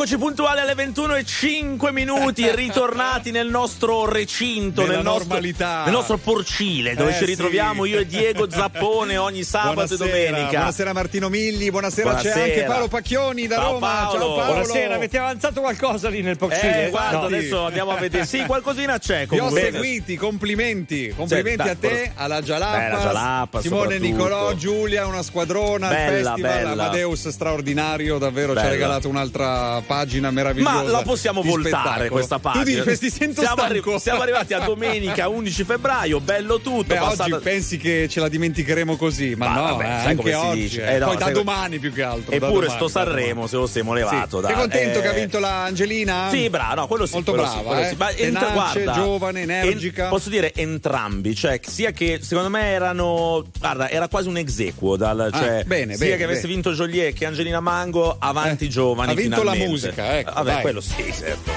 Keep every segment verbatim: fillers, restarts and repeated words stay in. Eccoci puntuali alle ventuno e cinque minuti, ritornati nel nostro recinto, nella nel nostro, normalità, nel nostro porcile, dove eh, ci ritroviamo sì. io e Diego Zappone ogni sabato buonasera, e domenica. Buonasera Martino Migli, buonasera, buonasera. C'è anche Paolo Pacchioni da Ciao Roma. Paolo. Ciao Paolo. Buonasera, avete avanzato qualcosa lì nel porcile? Eh, guarda, no. adesso andiamo a vedere. Sì, qualcosina c'è. Comunque. Li ho seguiti, complimenti, complimenti cioè, a te, alla Gialappa, Simone Nicolò, Giulia, una squadrona, bella, il festival, bella. Amadeus straordinario, davvero bella. Ci ha regalato un'altra pagina meravigliosa. Ma la possiamo voltare spettacolo. Questa pagina. Tu dici, ti sento siamo, arri- siamo arrivati a domenica undici febbraio, bello tutto. Beh, passato... oggi pensi che ce la dimenticheremo così, ma, ma no, vabbè, eh, anche oggi. Eh. Eh, no, Poi da come... domani più che altro. Eppure sto Sanremo se lo siamo levato. Sì. Da... Sei contento eh... che ha vinto la Angelina? Sì, brava, no, quello sì. Molto quello brava. Sì, eh? sì. Ma entra, guarda, giovane, energica. En... Posso dire entrambi, cioè sia che secondo me erano, guarda, era quasi un ex equo dal, cioè, ah, bene, sia bene, che avesse bene. vinto Jolie che Angelina Mango, avanti eh, giovani. Ha vinto la musica, ecco. Vabbè, dai. Quello sì, certo.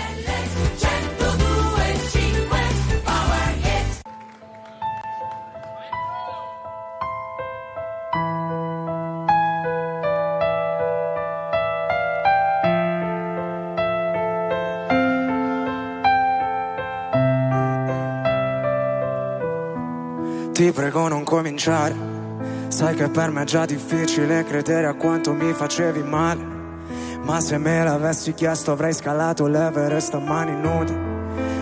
Ti prego non cominciare, sai che per me è già difficile credere a quanto mi facevi male. Ma se me l'avessi chiesto avrei scalato l'Everest a mani nude.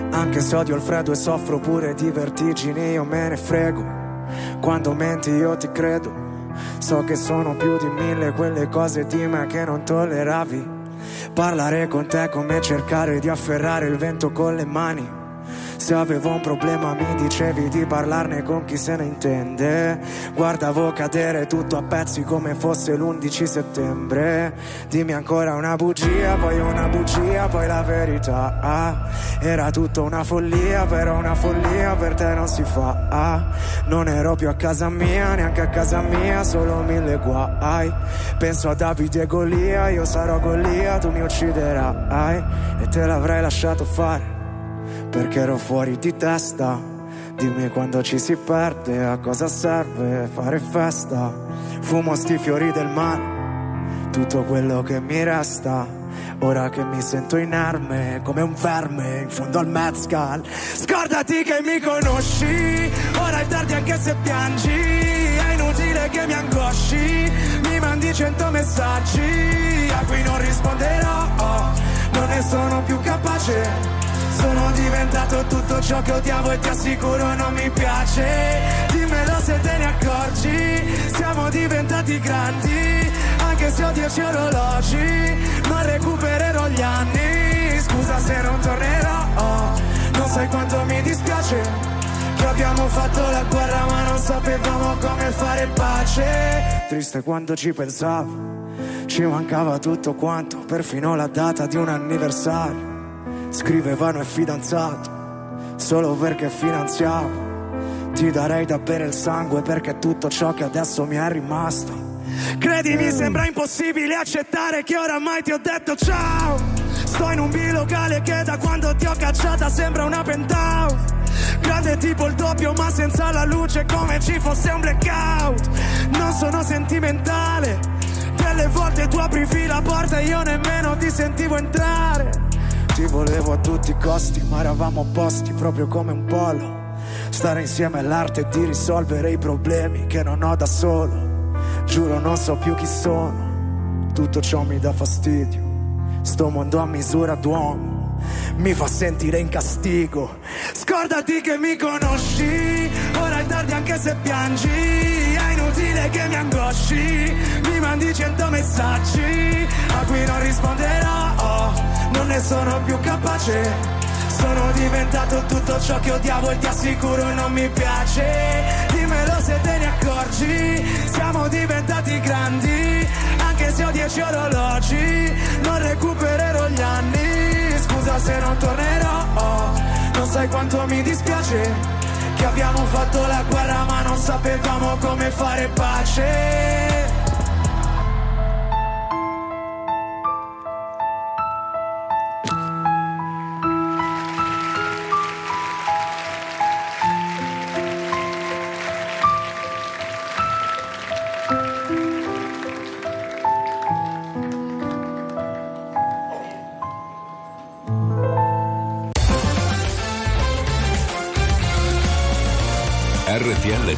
Anche se odio il freddo e soffro pure di vertigini, io me ne frego. Quando menti io ti credo. So che sono più di mille quelle cose di me che non tolleravi. Parlare con te è come cercare di afferrare il vento con le mani. Se avevo un problema mi dicevi di parlarne con chi se ne intende. Guardavo cadere tutto a pezzi come fosse l'undici settembre. Dimmi ancora una bugia, poi una bugia, poi la verità. Ah, era tutto una follia, però una follia per te non si fa. Ah, non ero più a casa mia, neanche a casa mia, solo mille guai. Penso a Davide e Golia, io sarò Golia, tu mi ucciderai. E te l'avrei lasciato fare perché ero fuori di testa. Dimmi quando ci si perde, a cosa serve fare festa. Fumo sti fiori del mare, tutto quello che mi resta. Ora che mi sento inerme, come un verme in fondo al mezcal. Scordati che mi conosci, ora è tardi anche se piangi. È inutile che mi angosci, mi mandi cento messaggi a cui non risponderò, non ne sono più capace. Sono diventato tutto ciò che odiavo e ti assicuro non mi piace. Dimmelo se te ne accorgi, siamo diventati grandi. Anche se ho dieci orologi, ma recupererò gli anni. Scusa se non tornerò, non sai quanto mi dispiace che abbiamo fatto la guerra ma non sapevamo come fare pace. Triste quando ci pensavo, ci mancava tutto quanto, perfino la data di un anniversario. Scrivevano è fidanzato solo perché finanziavo. Ti darei da bere il sangue perché tutto ciò che adesso mi è rimasto. Credimi, sembra impossibile accettare che oramai ti ho detto ciao. Sto in un bilocale che da quando ti ho cacciata sembra una penthouse. Grande tipo il doppio ma senza la luce, come ci fosse un blackout. Non sono sentimentale, delle volte tu aprivi la porta e io nemmeno ti sentivo entrare. Ti volevo a tutti i costi, ma eravamo opposti proprio come un polo. Stare insieme è l'arte di risolvere i problemi che non ho da solo. Giuro non so più chi sono, tutto ciò mi dà fastidio. Sto mondo a misura d'uomo mi fa sentire in castigo. Scordati che mi conosci, ora è tardi anche se piangi. È inutile che mi angosci, mi mandi cento messaggi a cui non risponderò, non ne sono più capace. Sono diventato tutto ciò che odiavo e ti assicuro non mi piace. Dimmelo se te ne accorgi, siamo diventati grandi. Anche se ho dieci orologi, non recupererò gli anni. Scusa se non tornerò, non sai quanto mi dispiace che abbiamo fatto la guerra ma non sapevamo come fare pace. R T L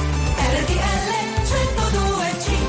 R T L cento due e cinque.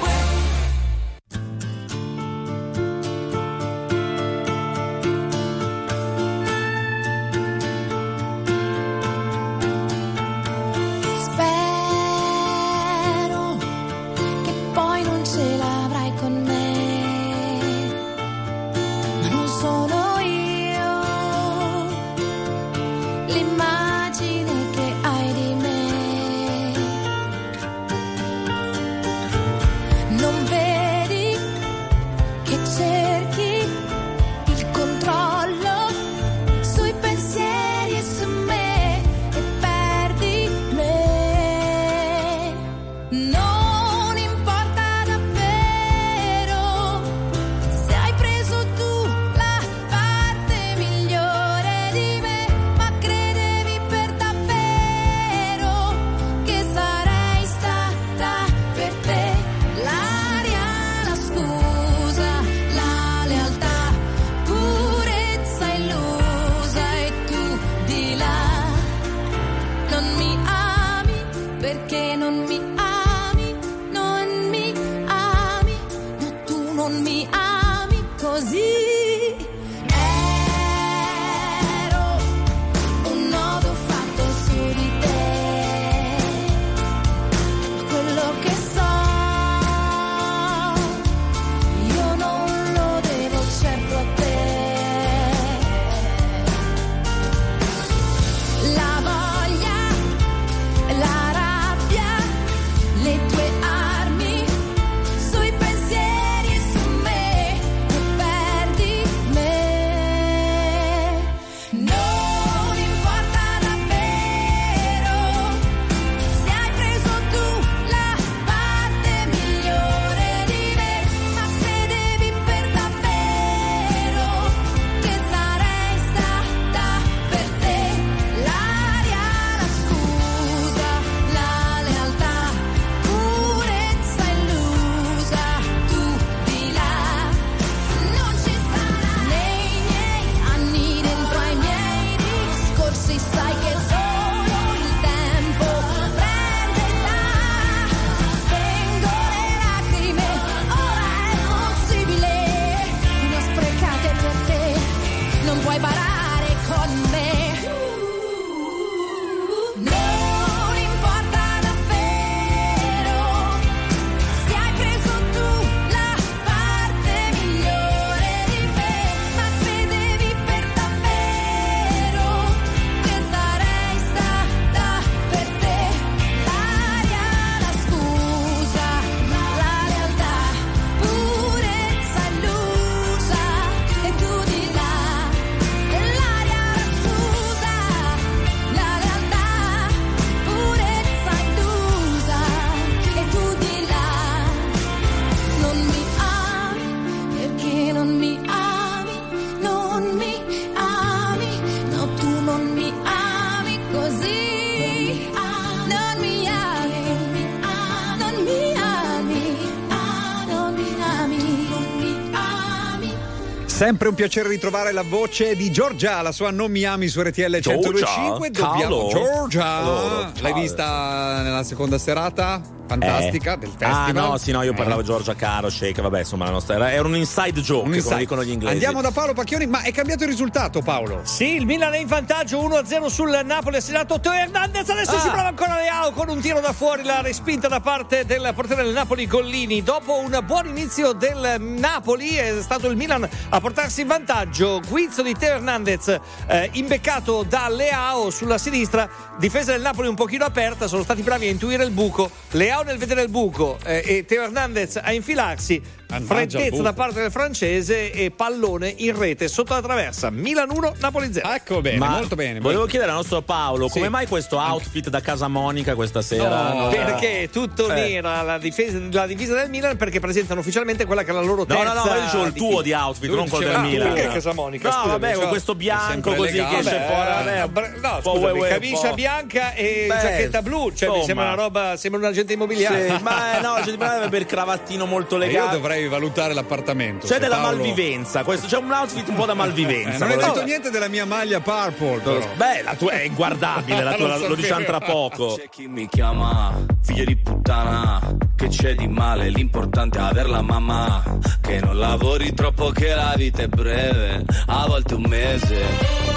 Sempre un piacere ritrovare la voce di Giorgia, la sua Non Mi Ami su R T L cento due e cinque. Dobbiamo... Giorgia, allora, l'hai vista nella seconda serata? Fantastica, eh. del festival. Ah no, sì, no, io eh. parlavo Giorgia Caro, Shake, vabbè, insomma, la nostra era, era un inside joke, un inside. Come dicono gli inglesi. Andiamo da Paolo Pacchioni, ma è cambiato il risultato, Paolo? Sì, il Milan è in vantaggio uno a zero sul Napoli, ha segnato Teo Hernandez, adesso ah. si prova ancora Leao con un tiro da fuori, la respinta da parte del portiere del Napoli Collini. Dopo un buon inizio del Napoli è stato il Milan a portarsi in vantaggio, guizzo di Teo Hernandez eh, imbeccato da Leao sulla sinistra, difesa del Napoli un pochino aperta, sono stati bravi a intuire il buco, Leao nel vedere il buco eh, e Teo Hernandez a infilarsi, Annaggia freddezza da parte del francese e pallone in rete sotto la traversa. Milan uno, Napoli zero. Ecco, bene, ma molto bene. Volevo bene. chiedere al nostro Paolo sì. come mai questo outfit da Casa Monica questa sera? No, no, perché tutto eh. nera la difesa, la divisa del Milan, perché presentano ufficialmente quella che è la loro terza. No, no, no, ma io dicevo il tuo di outfit, tu non quello del Milan. Perché Casa Monica? No, scusami, vabbè, con questo bianco così che esce fuori. No, scusami, camicia bianca e beh, giacchetta blu, cioè insomma. Mi sembra una roba, sembra un agente immobiliare. Sì, ma no, il agente immobiliare avrebbe il cravattino molto legato. Io dovrei dovrai valutare l'appartamento. C'è della Paolo... malvivenza, questo, c'è un outfit un po' da malvivenza. Eh, non hai detto però... niente della mia maglia purple. Però. Beh, la tua è guardabile, la tua, la, lo diciamo tra poco. C'è chi mi chiama figlio di puttana, che c'è di male, l'importante è aver la mamma, che non lavori troppo, che la vita è breve, a volte un mese.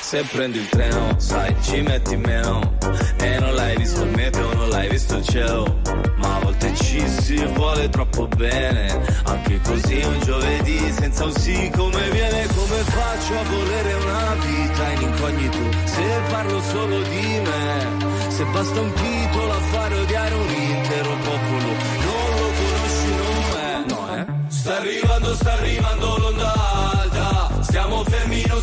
Se prendi il treno, sai, ci metti meno. E non l'hai visto il meteo, non l'hai visto il cielo. Ma a volte ci si vuole troppo bene. Anche così un giovedì senza un sì come viene. Come faccio a volere una vita in incognito se parlo solo di me? Se basta un titolo a fare odiare un intero popolo. Non lo conosci, non me. No, eh? Sta arrivando, sta arrivando l'onda. Siamo fermi, non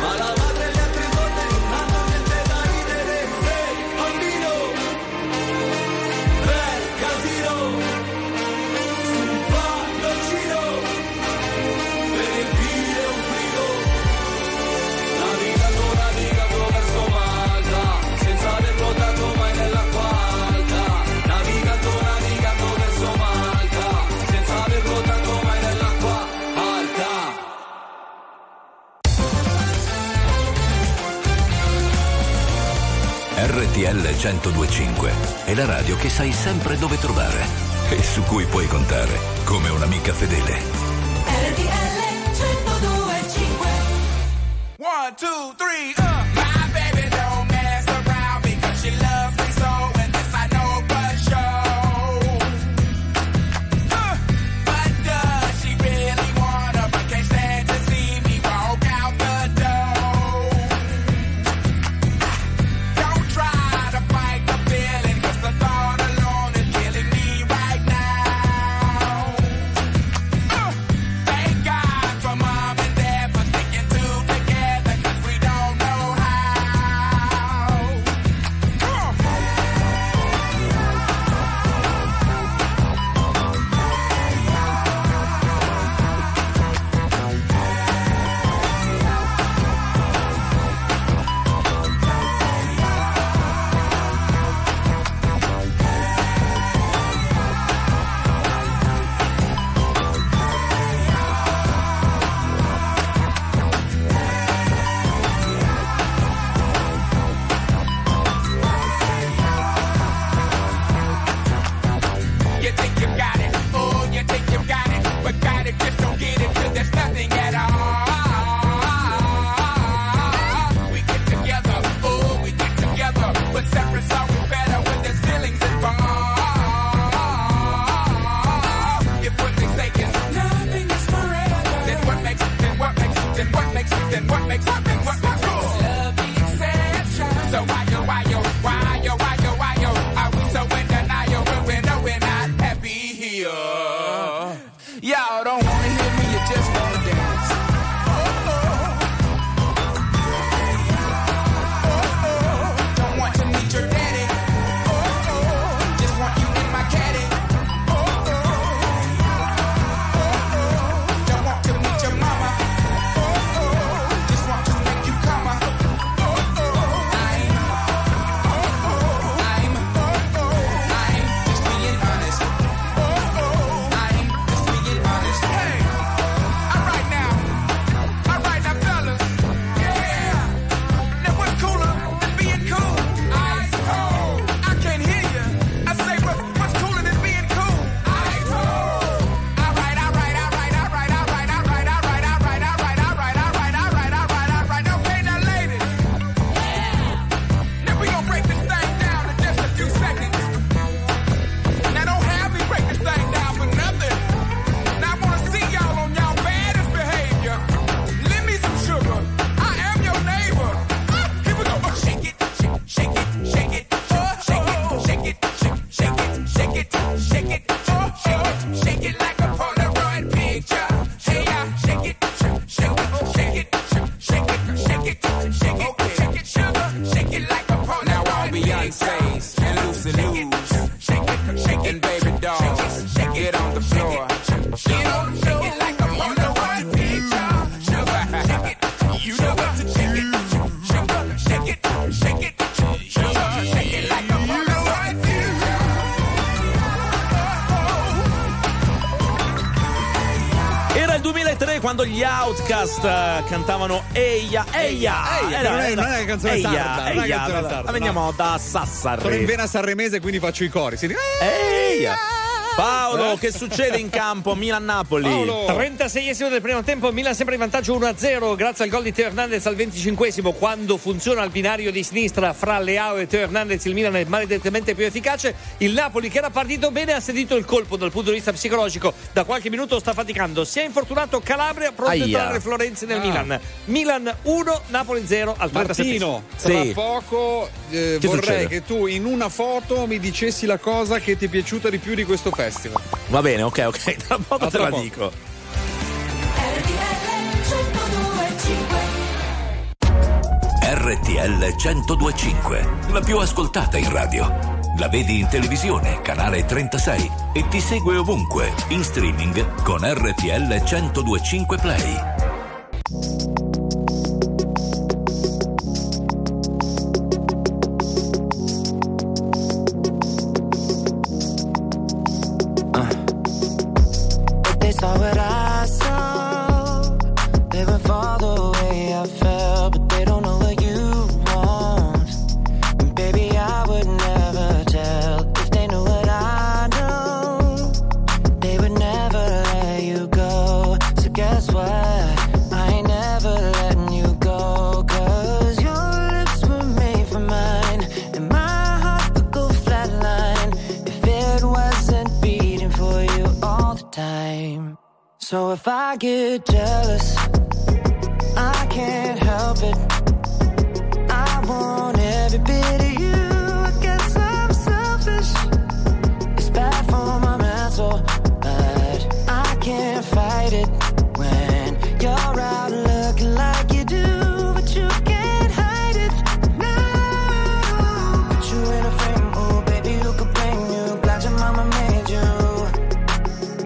ma la madre le ha R T L centodue e cinque è la radio che sai sempre dove trovare e su cui puoi contare come un'amica fedele. R T L centodue e cinque one, two, three, uh! My baby don't mess around because she loves me so and this I know for sure. Uh! But does she really wanna but can't stand to see me walk out the door? Don't try. Thank God for mom and dad for sticking two together, cause we don't know how. the floor. Get on the floor like I'm on the one pizza. Sugar, shake it. You know what to shake it. Sugar, shake it, shake it. Sugar, shake it like I'm on the one pizza. Era il duemilatré quando gli Outcast cantavano Eia, Eia. Eia, era, non, è, era, non è una canzone Eia, sarda. Eia, una canzone sarda. Veniamo da Sassari. Sono in vena sanremese, quindi faccio i cori. Si dice, Eia. Eia. Paolo, che succede in campo? Milan-Napoli. trentaseiesimo del primo tempo, Milan sempre in vantaggio uno a zero grazie al gol di Teo Hernandez al venticinquesimo, quando funziona il binario di sinistra fra Leao e Teo Hernandez il Milan è maledettamente più efficace. Il Napoli, che era partito bene, ha sentito il colpo dal punto di vista psicologico, da qualche minuto sta faticando, si è infortunato Calabria, pronto a entrare Florenzi nel ah. Milan. Milan uno, Napoli zero al trentasette. Tra sì. poco eh, che vorrei succede? Che tu in una foto mi dicessi la cosa che ti è piaciuta di più di questo pezzo. Festival. Va bene, ok, ok, tra poco te la poco. dico. R T L centodue e cinque, la più ascoltata in radio. La vedi in televisione, canale trentasei, e ti segue ovunque, in streaming con R T L centodue e cinque Play. So if I get jealous, I can't help it. I want every bit of you. I guess I'm selfish. It's bad for my mental, but I can't fight it when you're out looking like you do, but you can't hide it. No. Put you in a frame, oh baby, who could blame you? Glad your mama made you,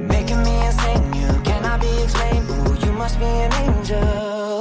making me insane. You. Explain, ooh, you must be an angel.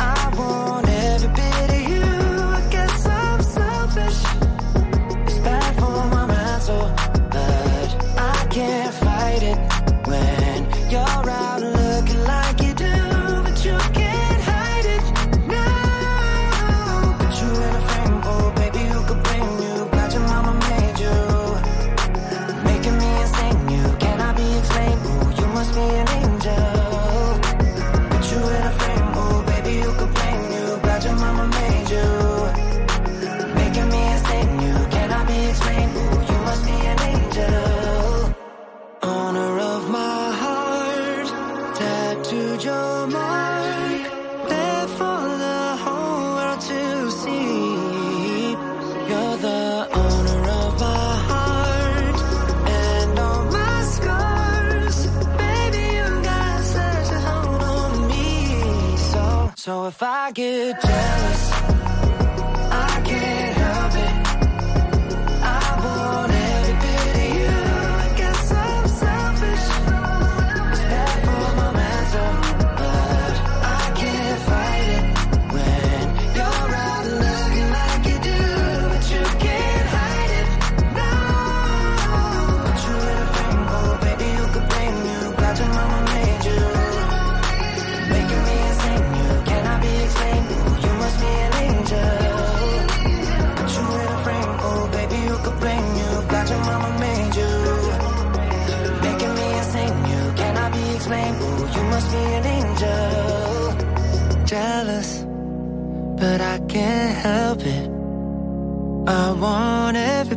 I want every bit of you. I guess I'm selfish. It's bad for my mental, but I can't fight it when you're out looking like you do, but you can't hide it. No. Put you in a frame, oh baby, who could blame you? Glad your mama made you, making me insane. You. Oh, you must be an angel. Put you in a frame, oh baby, who could blame you? Glad your mama made you, making me insane. You cannot be explained. Oh, you must be an angel. Honor of my heart, tattooed your mark, there for the whole world to see. You're the honor of my heart. So if I get jealous, I can't help it. I want every bit of you. I guess I'm selfish. It's bad for my mental, but I can't fight it when you're out looking like you do, but you can't hide it. No. Put you in a frame, oh baby, who could blame you? Glad your mama made you, making me insane. You must be an angel. but I can't help it. I want every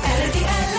R T L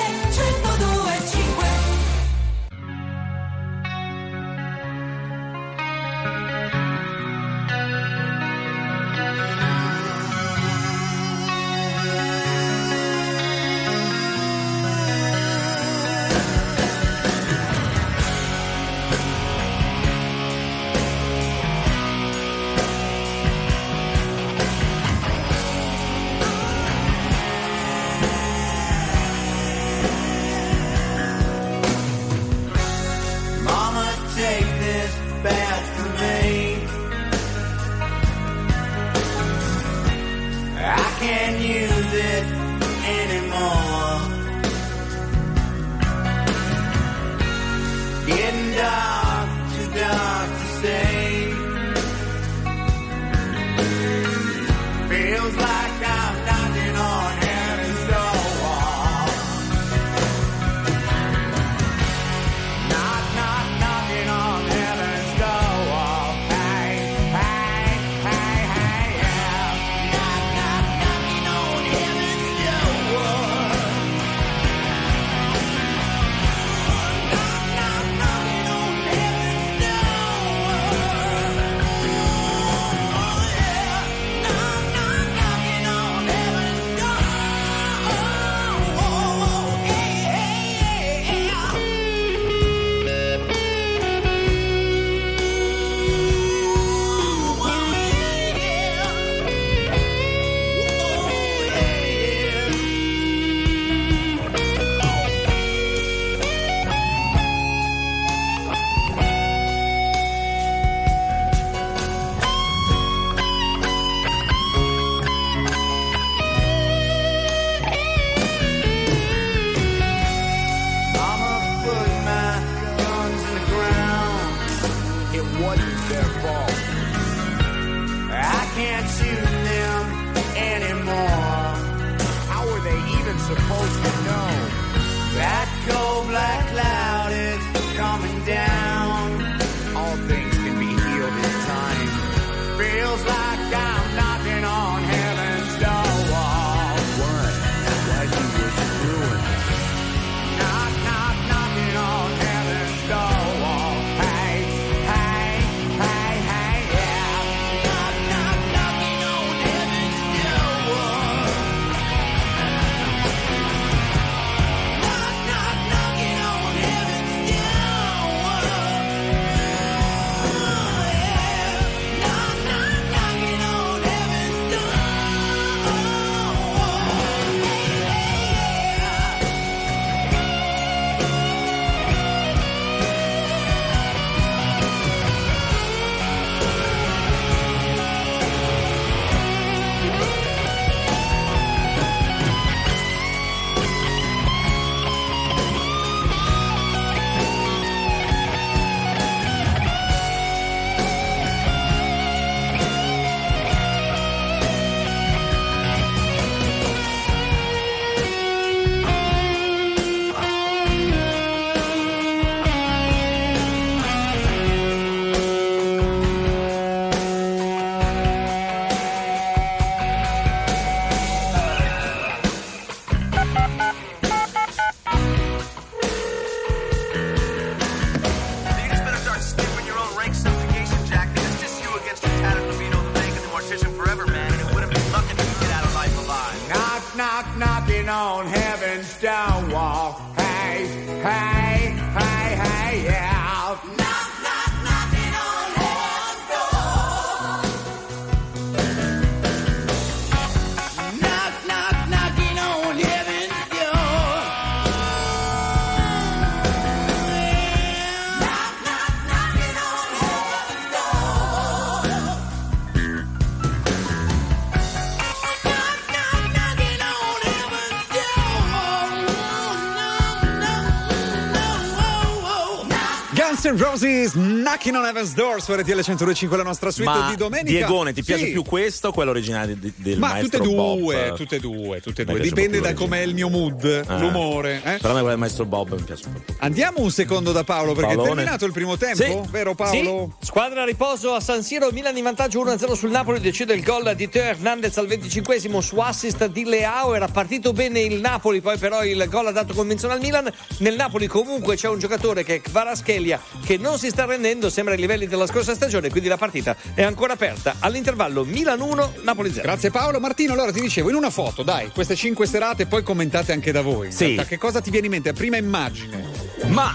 Guns N' Roses, Knocking on Heaven's Doors su R T L centodue e cinque, la nostra suite ma di domenica. Diegone, ti piace sì. più questo o quello originale di, del ma maestro tutte due, Bob? Tutte e due, tutte e due. Dipende da com'è il mio mood, eh. l'umore. Eh? Però a me quello del maestro Bob mi piace proprio. Andiamo un secondo da Paolo perché Paolone. È terminato il primo tempo, sì. vero Paolo? Sì. Squadra a riposo a San Siro, Milan in vantaggio uno a zero sul Napoli, decide il gol di Teo Hernandez al venticinquesimo su assist di Leao. Era partito bene il Napoli, poi però il gol ha dato convinzione al Milan. Nel Napoli comunque c'è un giocatore che è Kvaratskhelia, che non si sta rendendo, sembra ai livelli della scorsa stagione, quindi la partita è ancora aperta all'intervallo Milan uno Napoli zero. Grazie Paolo. Martino, allora ti dicevo, in una foto dai, queste cinque serate poi commentate anche da voi. Sì. Che cosa ti viene in mente? Prima immagine. Ma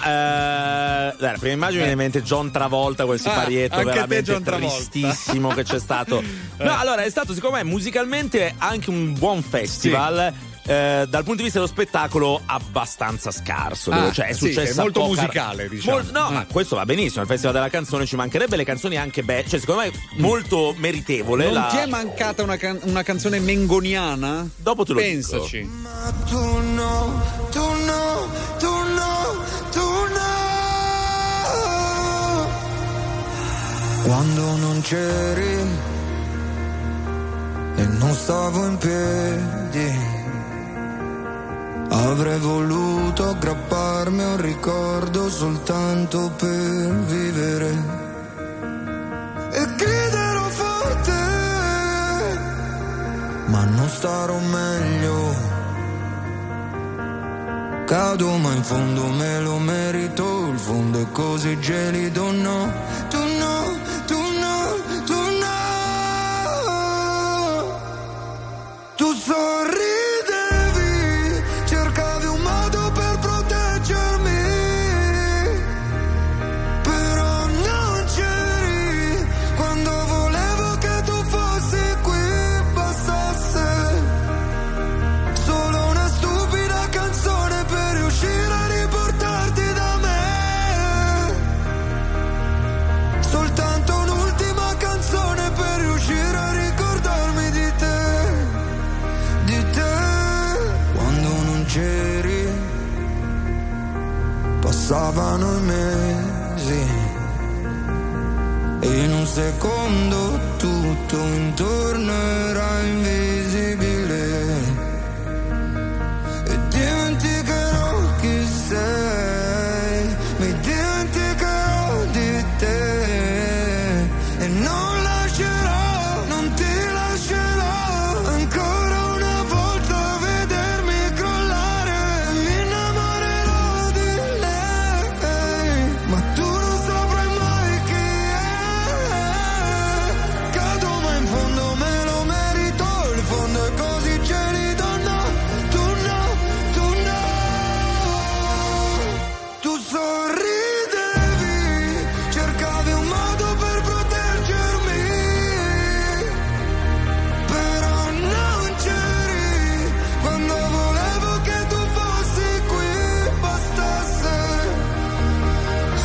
eh, dai, la prima immagine eh. viene in mente John Travolta, quel siparietto ah, veramente tristissimo che c'è stato. No, eh. allora è stato secondo me musicalmente anche un buon festival. Sì. Eh, dal punto di vista dello spettacolo abbastanza scarso, ah, cioè è successo sì, molto poca... musicale diciamo. Mol... no mm. ma questo va benissimo, il festival della canzone ci mancherebbe, le canzoni anche belle, cioè secondo me molto meritevole. Non la... ti è mancata una, can... una canzone mengoniana? Dopo te lo pensaci. Dico, ma tu no, tu no, tu no, tu no, quando non c'eri e non stavo in piedi avrei voluto aggrapparmi a un ricordo soltanto per vivere e griderò forte, ma non starò meglio. Cado ma in fondo me lo merito, il fondo è così gelido, no, tu no, tu no, tu no, tu sorridi. Passavano i mesi e in un secondo tutto intorno era invisibile e dimenticherò chi sei, mi dimenticherò di te e non lascerò, non ti lascerò ancora una volta vedermi crollare, mi innamorerò di te. Ma tu non saprai mai chi è. Cado ma in fondo me lo merito, il fondo è così gelido, no, tu no, tu no, tu sorridevi, cercavi un modo per proteggermi, però non c'eri, quando volevo che tu fossi qui bastasse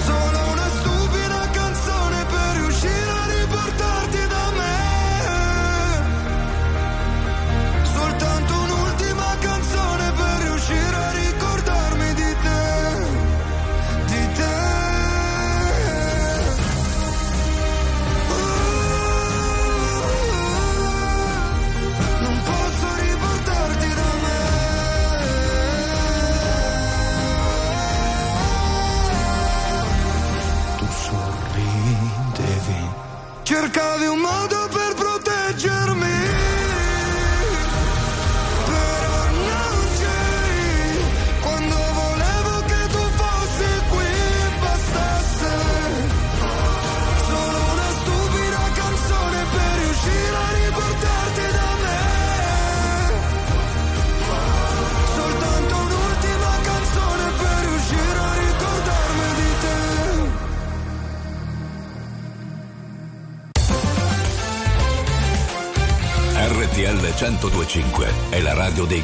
solo una stupida canzone per riuscire a riportarti da me, soltanto un'ultima canzone per riuscire a ricordarmi di te, di te. Oh, non posso riportarti da me. Tu sorridevi, cercavi un modo per proteggermi, però non c'eri, quando volevo che tu fossi qui bastasse solo una stupida canzone per riuscire a riportarti da me, soltanto un'ultima canzone per riuscire a ricordarmi di te. R T L centodue e cinque è la radio dei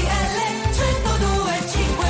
L centodue e cinque.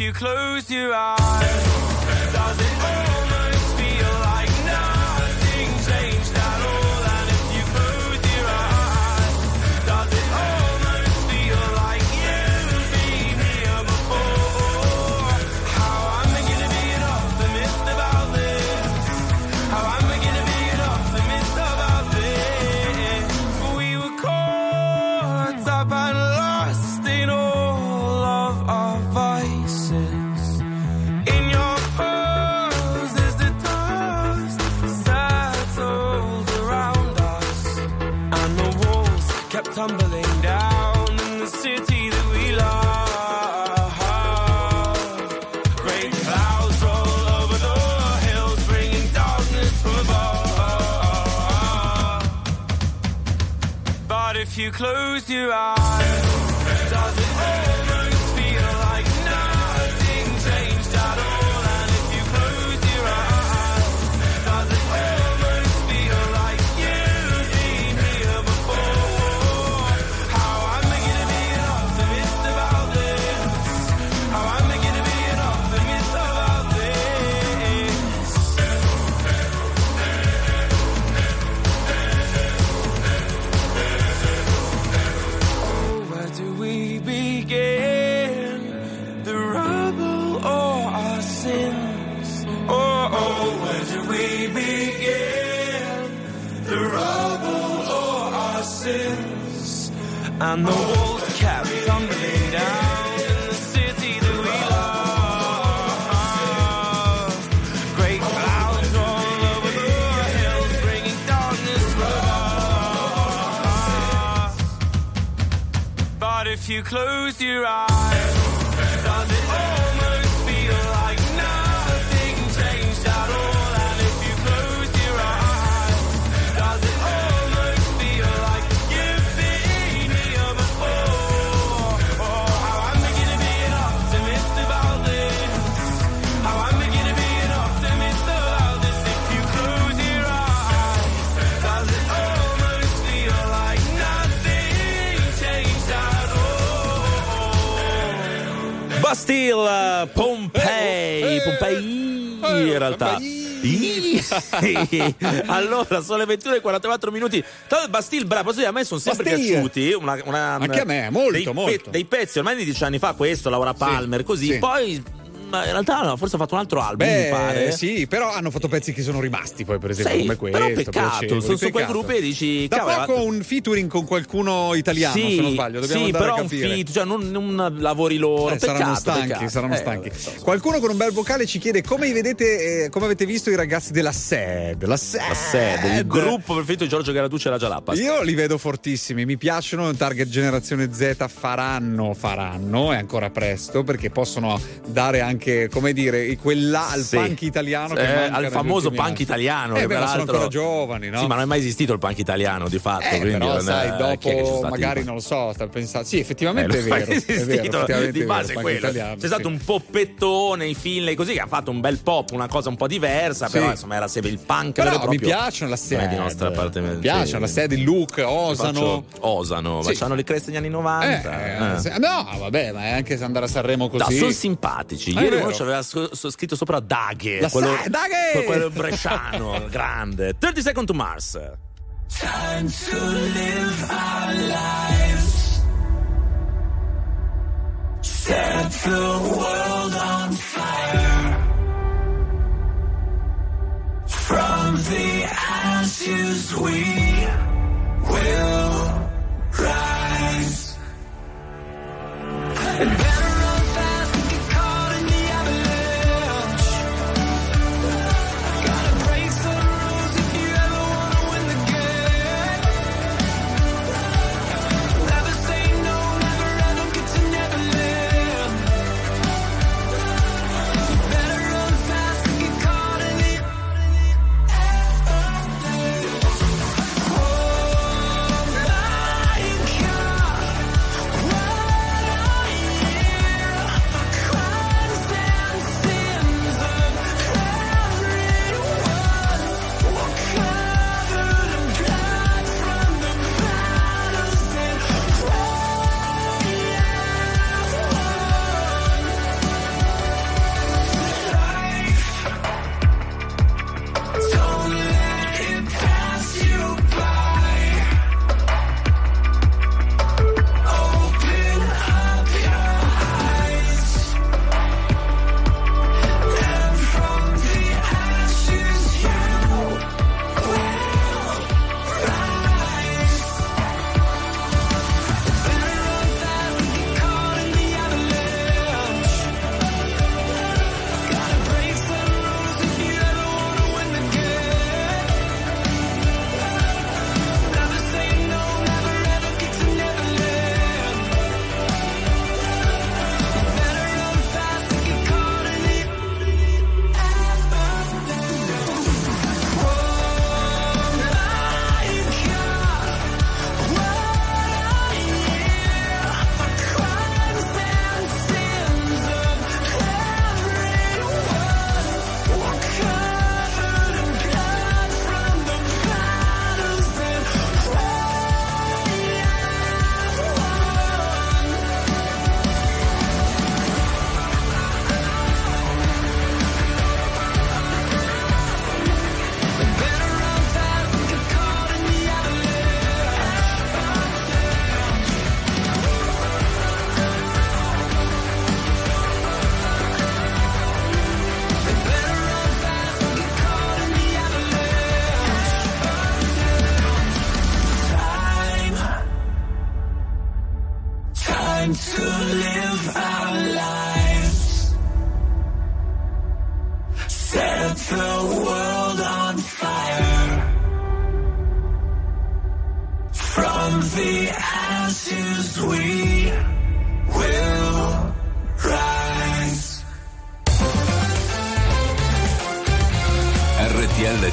you close your eyes. Does it almost feel like nothing changed at all? And if you close your eyes, does it almost feel like you've been here before? How am I gonna be an optimist about this? How am I gonna be an optimist about this? We were caught up and lost in all of our vices. Tumbling down in the city that we love. Great clouds roll over the hills, bringing darkness from above. But if you close your eyes, does it almost feel like nothing changed at all? And if you close your eyes, does it almost feel like you've been here before? And the walls kept tumbling down in the city that we love. Great clouds roll over the hills, bringing darkness from above. But if you close your eyes, does it almost feel like nothing changed at all? And if you close your eyes, does it almost feel like you've been? Bastille, Pompei, Pompei in realtà. Allora, sono le ventuno e quarantaquattro minuti. Tanto Bastille, bravo, a me sono sempre Bastille. piaciuti. Una, una, Anche a me, molto, dei, molto. Pe- dei pezzi, ormai di dieci anni fa, questo, Laura Palmer, sì, così. Sì. Poi, ma in realtà no, forse ha fatto un altro album, beh, mi pare. Sì, però hanno fatto pezzi che sono rimasti poi, per esempio, sì, come questo. Però peccato, sono peccato. Su quei gruppi e dici... Da cavolo, poco un featuring con qualcuno italiano, sì, se non sbaglio, dobbiamo sì, andare però a capire. Un feat, cioè non, non lavori loro, eh, peccato, saranno stanchi, peccato. saranno stanchi. Eh, so, so. Qualcuno con un bel vocale ci chiede come vedete, eh, come avete visto i ragazzi della S E D, la S E D, la S E D, il gruppo preferito di Giorgio Garaducci e la Gialappa. Io li vedo fortissimi, mi piacciono, un target generazione Z, faranno, faranno, è ancora presto, perché possono dare anche Che, come dire, quella al sì. punk italiano, che eh, al famoso punk anni. italiano, eh, che beh, peraltro sono ancora giovani, no? Sì, ma non è mai esistito il punk italiano di fatto, eh, quindi però, sai, dopo magari non lo so, sta pensando. Sì, effettivamente eh, è, vero, esistito, è vero, effettivamente di base è vero, italiano, c'è sì. stato un poppettone in Finlay così che ha fatto un bel pop, una cosa un po' diversa, sì. però insomma era sempre il punk però proprio, mi piacciono la sede di nostra parte, mi piacciono sì. la sede, il look, osano osano, sì. facciano le creste degli anni novanta. No, vabbè, ma anche se andare a Sanremo così sono simpatici. Ieri uno ci aveva so, so scritto sopra Daghe, quello, sa- quello bresciano grande. thirty seconds to Mars. Time to live our lives, set the world on fire, from the ashes we will rise. And time to live our lives. Set the world on fire. From the ashes we will rise. R T L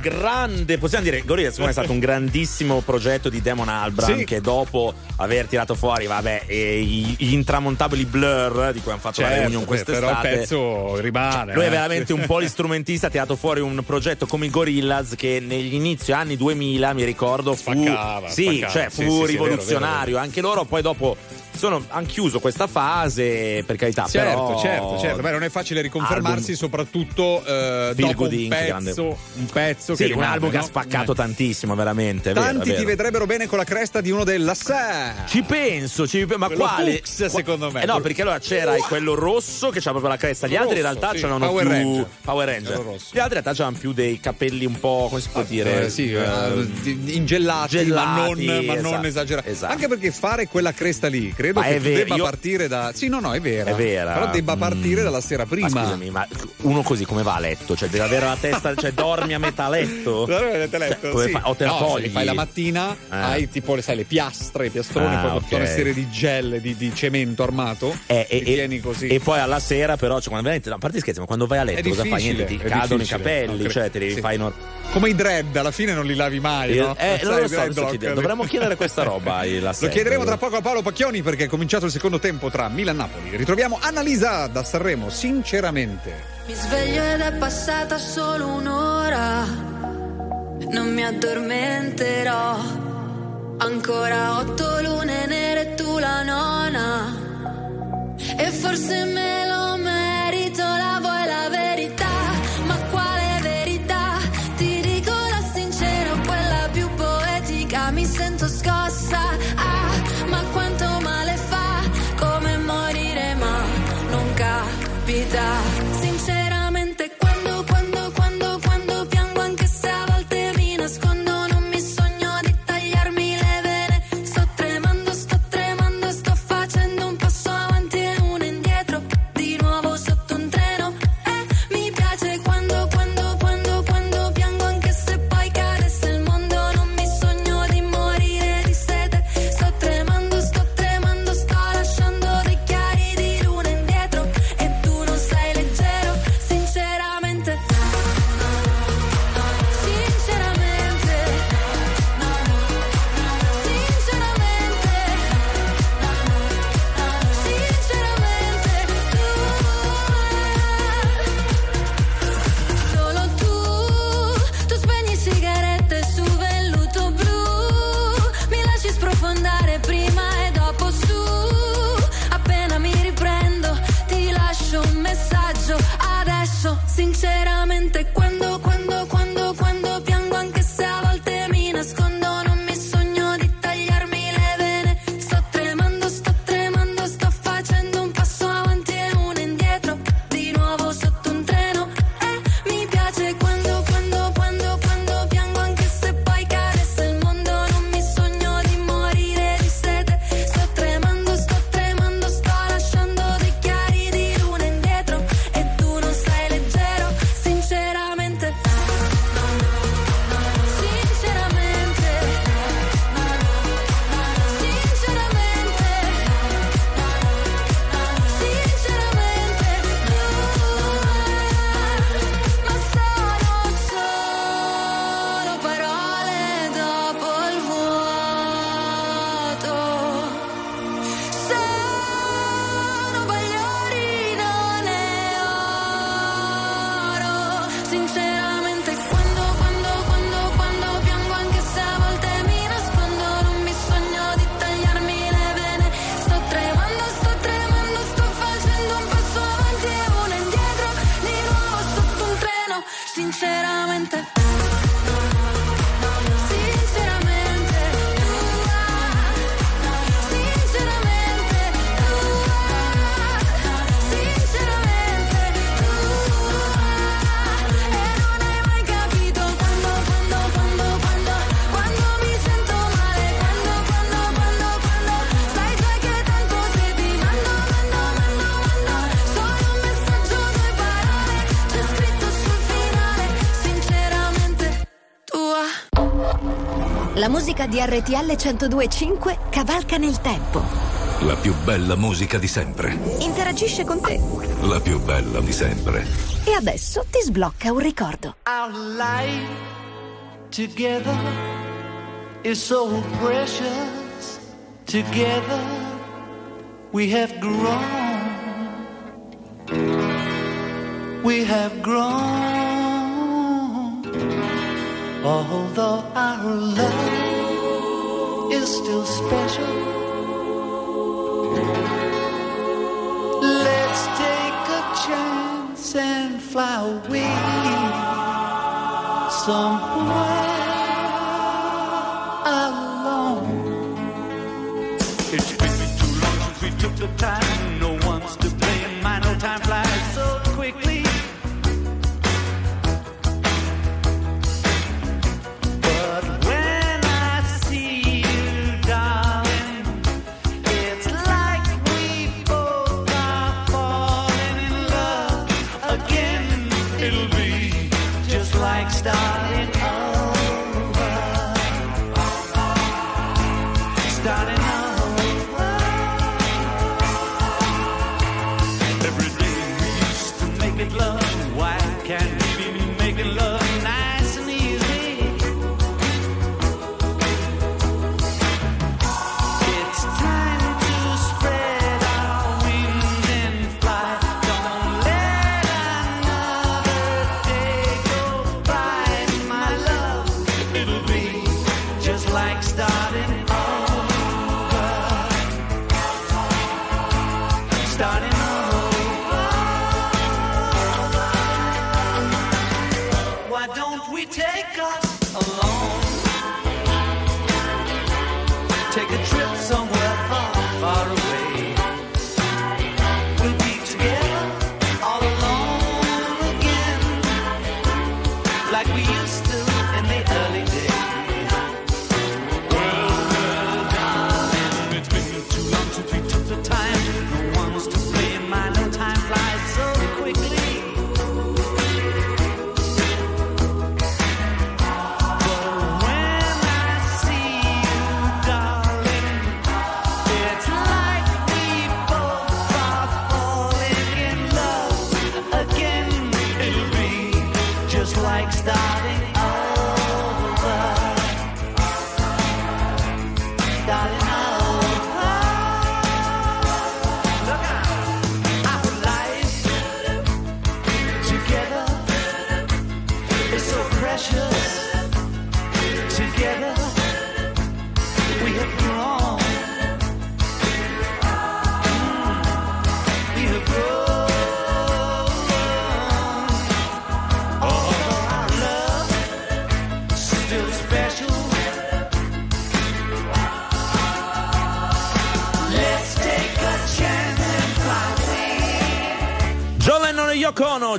grande, possiamo dire, Gorilla secondo me è stato un grandissimo progetto di Damon Albarn, sì, che dopo aver tirato fuori, vabbè, eh, gli intramontabili Blur di cui hanno fatto, certo, la reunion quest'estate, però il pezzo rimane, cioè, lui eh. è veramente un polistrumentista, ha tirato fuori un progetto come i Gorillaz che negli inizio anni duemila, mi ricordo, fu spaccava, sì, spaccava. Cioè fu sì, sì, rivoluzionario, sì, vero, vero, vero. Anche loro poi dopo sono, hanno chiuso questa fase, per carità, certo, però certo certo beh, non è facile riconfermarsi album, soprattutto eh, dopo un pezzo, un pezzo sì, che un rimane, album, no? Che ha spaccato eh. tantissimo, veramente, è tanti vero, è ti vero. Vedrebbero bene con la cresta di uno della S A ci penso ci ma quello quale Fuchs, secondo me eh no perché allora c'era quello rosso che c'ha proprio la cresta, gli altri rosso, in realtà sì, c'erano Power più Ranger. Power Ranger gli altri in realtà c'erano più dei capelli un po', come si può ah, dire eh, sì, eh, ingellati, ingellati ma non, ma non esatto, esagerato esatto. Anche perché fare quella cresta lì credo credo ma che tu debba io... partire da. Sì, no, no, è vera. È vera. Però debba partire mm. dalla sera prima. Ma scusami, ma uno così come va a letto? Cioè, deve avere la testa, cioè dormi a metà letto. Dormi a metà letto. Cioè, sì. fa... O te la no, togli. Fai la mattina, eh. hai tipo le, sai, le piastre, i piastroni, ah, poi okay. tutta una serie di gel, di, di cemento armato. Eh, e, tieni così. E poi alla sera, però, cioè, quando vai a letto, no, a parte scherzi, ma quando vai a letto, cosa fai? Niente, ti cadono i capelli, no, cioè, te li sì. fai. No... Come i dread, alla fine non li lavi mai, no? Eh, non lo so. Dovremmo chiedere questa roba. Lo chiederemo tra poco a Paolo Pacchioni, perché è cominciato il secondo tempo tra Milan e Napoli. Ritroviamo Annalisa da Sanremo, sinceramente. Mi sveglio ed è passata solo un'ora, non mi addormenterò, ancora otto lune nere tu la nona, e forse me lo merito, la vuoi la verità? Ma quale verità? Ti dico la sincera, quella più poetica, mi sento scossa, ah, ma quanto male fa, come morire ma non capita. La musica di R T L centodue e cinque cavalca nel tempo. La più bella musica di sempre. Interagisce con te. La più bella di sempre. E adesso ti sblocca un ricordo. Our life together is so precious. Together we have grown. We have grown. Although our love is still special, let's take a chance and fly away somewhere alone. It's been too long since we took the time. No one's to blame. My no time flies so quickly. It's like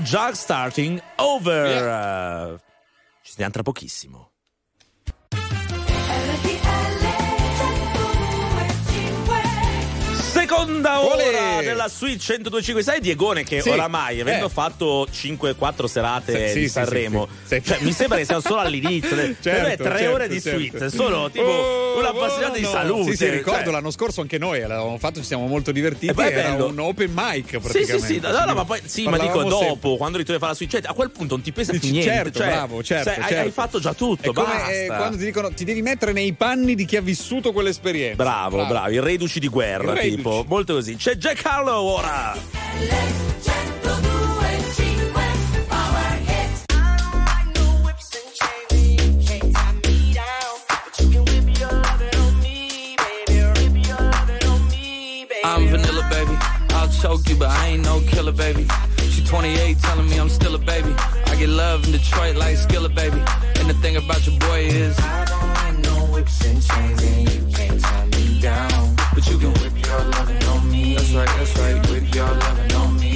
Just starting over. Yeah. Ci stiamo tra pochissimo. Seconda ora della suite centodue cinque. Sai Diegone che sì, oramai avendo eh. fatto cinque quattro serate sì, di sì, Sanremo sì, sì, sì. Cioè, mi sembra che siamo solo all'inizio. Certo, però è tre certo, ore di certo. suite solo tipo oh, una passeggiata oh, di salute. Sì, sì, ricordo cioè. L'anno scorso anche noi l'avevamo fatto, ci siamo molto divertiti. Era un open mic praticamente. Sì, sì, sì, no, no, ma poi sì, ma dico dopo, sempre. Quando ritorni a fare la suite, cioè, a quel punto non ti pensa più niente. Certo, cioè, bravo, certo, cioè, certo. Hai, hai fatto già tutto, è basta. Come, eh, quando ti dicono ti devi mettere nei panni di chi ha vissuto quell'esperienza. Bravo, bravo, bravo. I reduci di guerra, tipo. Molto così. C'è Jack Harlow ora. I'm vanilla baby, I'll choke you but I ain't no killer baby. She twenty-eight telling me I'm still a baby. I get love in Detroit like Skillet baby. And the thing about your boy is I don't like no whips and chains and you can't tie me down. But you can whip your lovin' on me. That's right, that's right, whip your lovin' on me.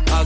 I'll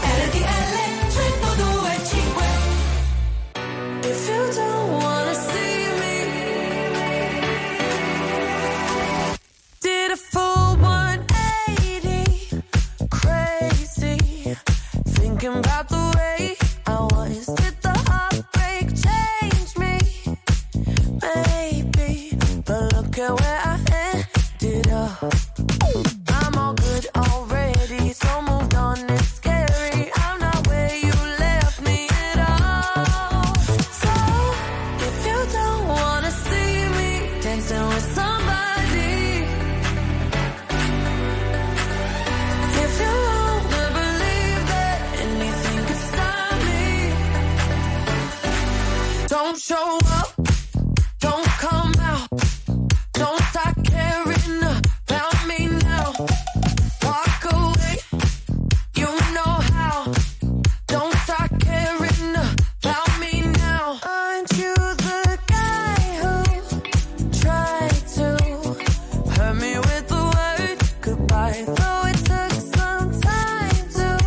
R T L cento due e cinque. If you don't wanna see me, did a full one eighty, crazy, thinking about the way I was, did the heartbreak change me, maybe. But look at where I ended up. I'm all good already, so moved on, it's scary. I'm not where you left me at all. So, if you don't wanna see me dancing with somebody, if you wanna believe that anything could stop me, don't show up, don't come out. Don't stop caring about me now. Walk away, you know how. Don't stop caring about me now. Aren't you the guy who tried to hurt me with the word goodbye? Though it took some time to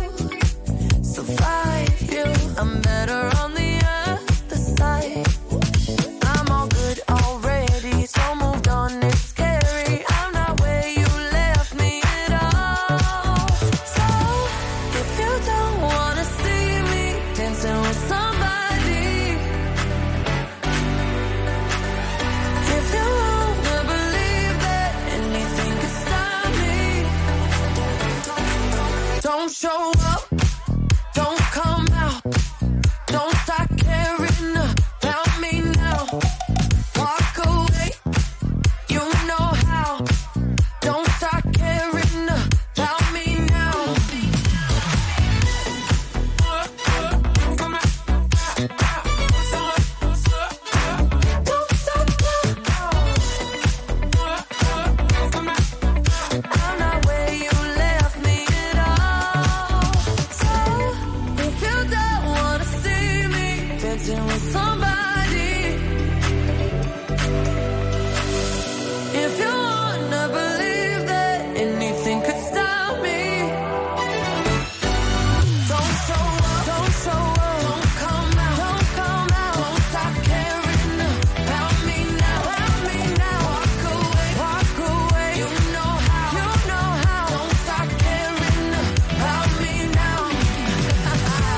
survive you, I'm better on the other side. I'm all good already, so moved on. It's scary. I'm not where you left me at all. So if you don't wanna see me dancing with somebody, if you wanna believe that anything could stop me, don't show up, don't come out, don't start caring about me now. Walk away, you know how. Don't start caring about me now. Don't stop now. I'm not where you left me at all. So if you don't wanna see me dancing with somebody, if you wanna believe that anything could stop me, don't show up, don't show up, don't come out, don't come out, don't stop caring about me now, about me now. Walk away, walk away, you know how, you know how. Don't stop caring about me now.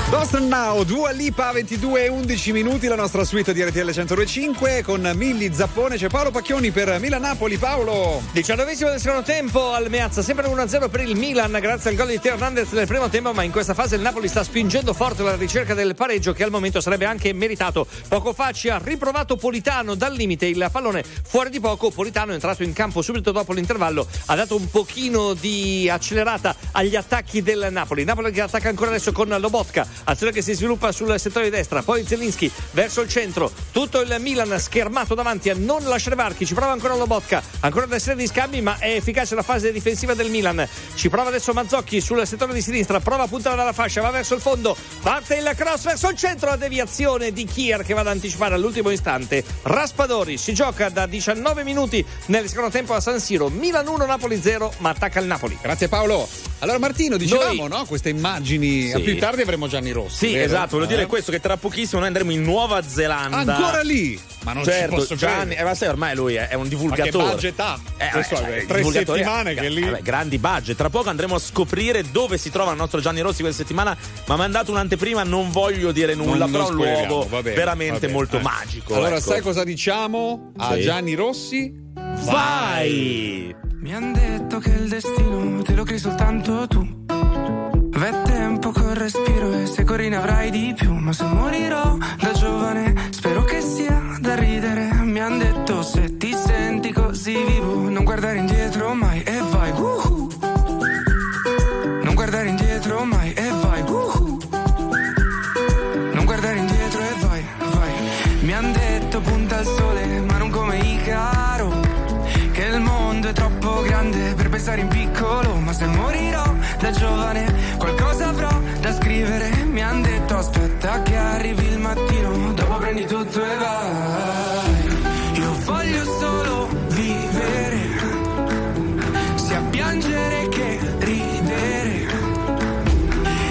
Basta Now, Dua Lipa, ventidue e undici minuti, la nostra suite di R T L cento due e cinque con Migli, Zappone, c'è Paolo Pacchioni per Milan-Napoli. Paolo! Diciannovesimo del secondo tempo al Meazza, sempre uno a zero per il Milan grazie al gol di Teo Hernandez nel primo tempo, ma in questa fase il Napoli sta spingendo forte alla ricerca del pareggio che al momento sarebbe anche meritato. Poco fa ci ha riprovato Politano dal limite, il pallone fuori di poco, Politano è entrato in campo subito dopo l'intervallo, ha dato un pochino di accelerata agli attacchi del Napoli. Napoli che attacca ancora adesso con Lobotka, azione che si sviluppa sul settore di destra, poi Zelinski verso il centro, tutto il Milan schermato davanti a non lasciare varchi, ci prova ancora Lobotka, ancora una serie di scambi ma è efficace la fase difensiva del Milan, ci prova adesso Mazzocchi sul settore di sinistra, prova a puntare dalla fascia, va verso il fondo, parte il cross verso il centro, la deviazione di Kier che va ad anticipare all'ultimo istante Raspadori. Si gioca da diciannove minuti nel secondo tempo a San Siro, Milan uno Napoli zero, ma attacca il Napoli. Grazie Paolo. Allora Martino, dicevamo Noi... no queste immagini, sì. A più tardi avremo Gianni Rossi. Sì, vero? Esatto, voglio dire questo, che tra pochissimo noi andremo in Nuova Zelanda. Ancora lì? Ma non certo, ci posso Gianni, eh, ma sai ormai lui è, è un divulgatore. Ma che budget ha? Eh, vabbè, so, cioè, tre settimane che lì... Vabbè, grandi budget. Tra poco andremo a scoprire dove si trova il nostro Gianni Rossi questa settimana, ma mi ha dato un'anteprima, non voglio dire nulla, non, però un luogo bene, veramente bene, molto eh. magico. Allora ecco. Sai cosa diciamo sì. a Gianni Rossi? Vai! Vai! Mi han detto che il destino te lo crei soltanto tu. V'è tempo col respiro e se corri ne avrai di più. Ma se morirò da giovane spero che sia da ridere. Mi han detto se ti senti così vivo non guardare indietro mai e vai uh-huh. Non guardare indietro mai e vai uh-huh. Non guardare indietro e vai, vai. pensare in piccolo, ma se morirò da giovane qualcosa avrò da scrivere. Mi han detto aspetta che arrivi il mattino, dopo prendi tutto e vai. Io voglio solo vivere, sia piangere che ridere.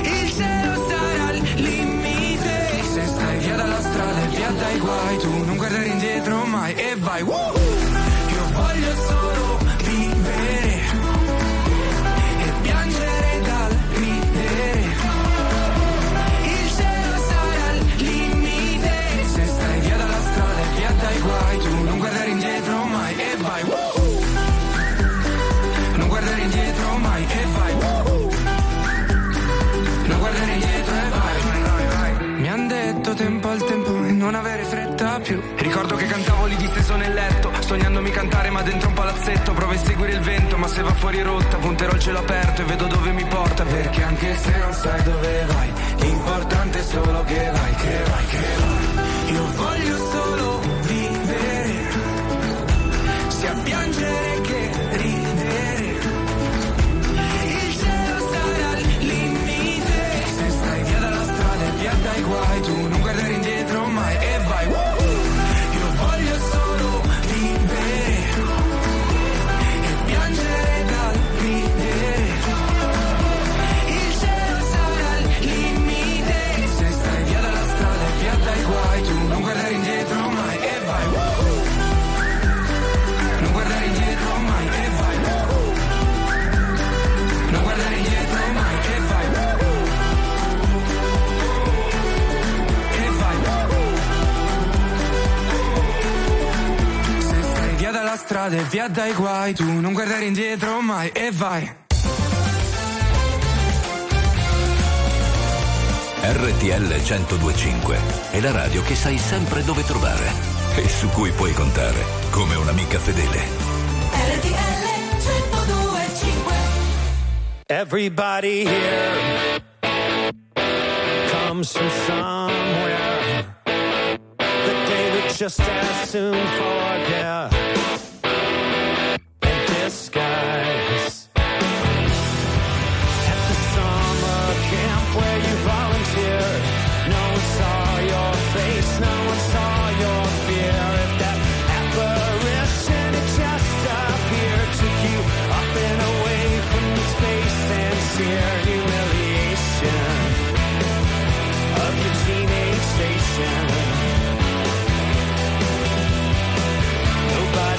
Il cielo sarà il limite, se stai via dalla strada e via dai guai, tu non guardare indietro mai e vai. Woo! Voglio solo vivere e piangere dal ridere. Il cielo sarà il limite, se stai via dalla strada e via dai guai, tu non guardare indietro mai e vai. Woo! Non guardare indietro mai e vai. Woo! Non guardare indietro e vai, vai, vai. Mi han detto tempo al tempo e non avere fretta più. Ricordo che cantavo lì disteso nel letto, sognandomi cantare ma dentro un palazzetto. Provo a seguire il vento ma se va fuori rotta, punterò il cielo aperto e vedo dove mi porta. Perché anche se non sai dove vai, l'importante è solo che vai, che vai, che vai. Io voglio solo vivere, sia piangere che ridere. Il cielo sarà il limite, se stai via dalla strada e via dai guai, tu non guardare indietro mai e vai. Io voglio solo vivere e piangere dal ridere. Il cielo sarà il limite, se stai via dalla strada e via dai guai, tu non guardare indietro mai e vai. Non guardare indietro mai e vai. Non guardare indietro mai e vai. E vai. Se stai via dalla strada e via dai guai, tu non guardare indietro mai e vai. R T L centodue e cinque è la radio che sai sempre dove trovare e su cui puoi contare come un'amica fedele. R T L centodue e cinque. Everybody here comes from somewhere, the day we just as soon forget in disguise. At the summer camp where you volunteered, no one saw your face, no one saw your fear. If that apparition had just appeared, took you up and away from the space and sheer humiliation of your teenage station. Nobody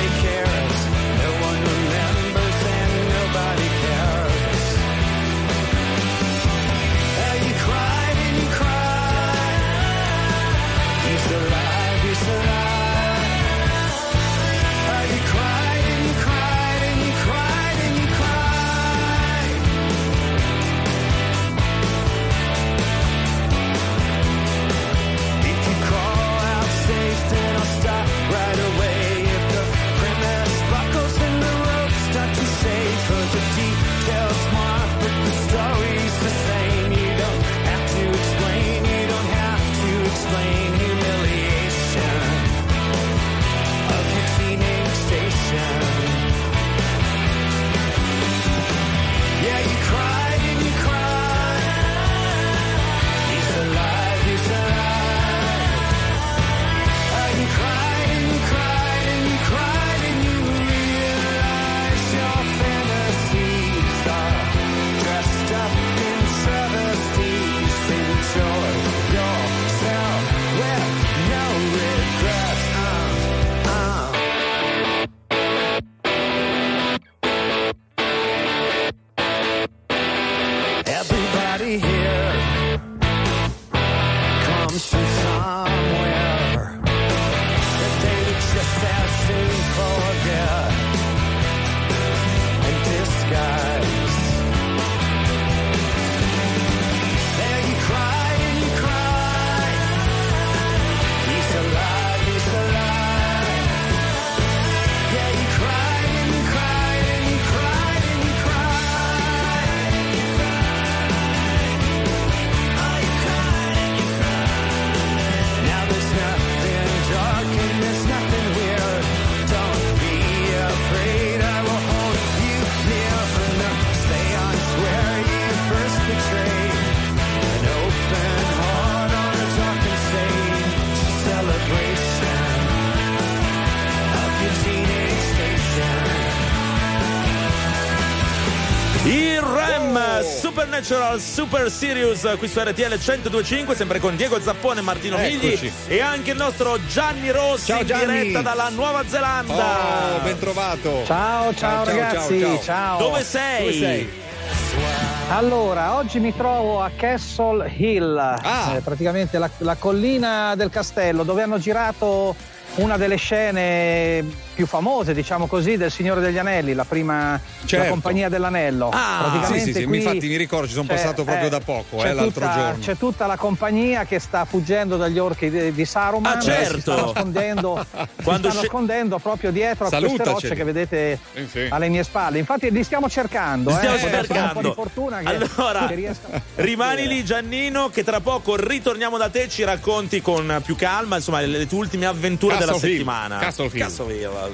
Il Rem, oh. Supernatural Super Serious qui su R T L centodue e cinque, sempre con Diego Zappone, Martino Migli e anche il nostro Gianni Rossi. Ciao, Gianni. In diretta dalla Nuova Zelanda. Oh, ben trovato. Ciao, ciao, ciao ragazzi. Ciao, ciao. Ciao. Dove sei? Dove sei? Allora, oggi mi trovo a Castle Hill, ah. eh, praticamente la, la collina del castello dove hanno girato una delle scene più famose, diciamo così, del Signore degli Anelli, la prima, certo. La compagnia dell'anello. Ah, praticamente sì, sì, qui, infatti mi ricordo, ci sono passato proprio eh, da poco, eh, l'altro tutta, giorno. C'è tutta la compagnia che sta fuggendo dagli orchi di, di Saruman. Ah, certo. Si sta nascondendo, Quando si sta nascondendo proprio dietro a Salutaci. queste rocce che vedete Infine. alle mie spalle. Infatti li stiamo cercando. Li stiamo eh, cercando. Un po' di fortuna che, allora, che riesca... rimani lì, Giannino, che tra poco ritorniamo da te, ci racconti con più calma, insomma, le, le tue ultime avventure. Cazzo. Della settimana. Castle Hill. Castle Hill,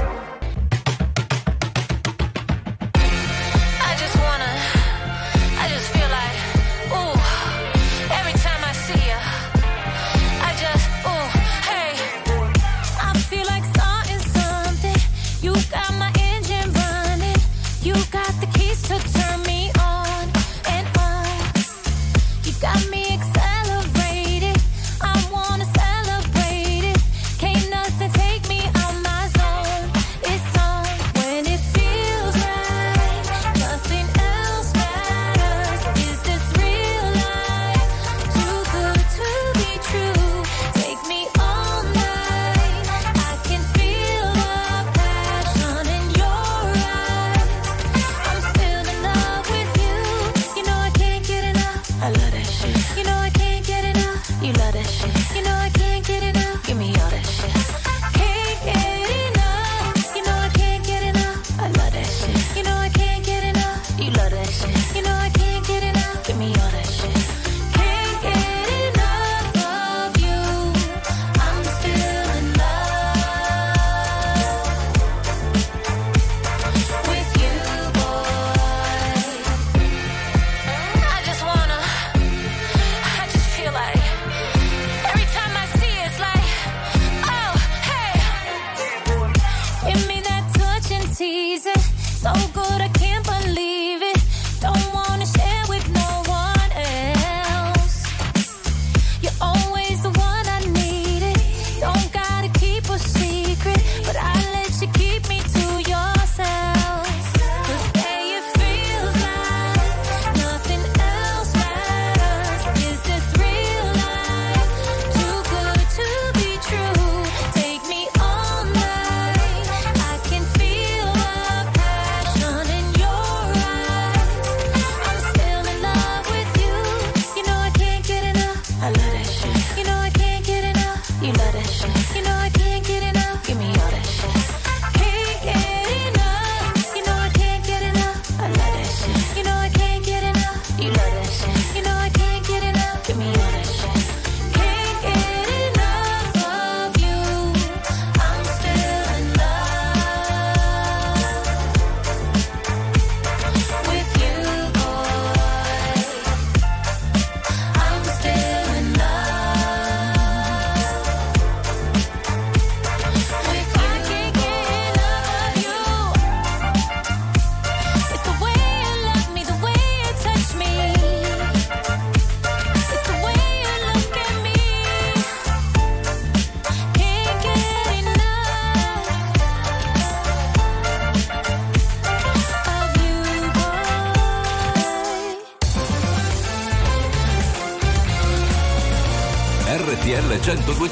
centodue e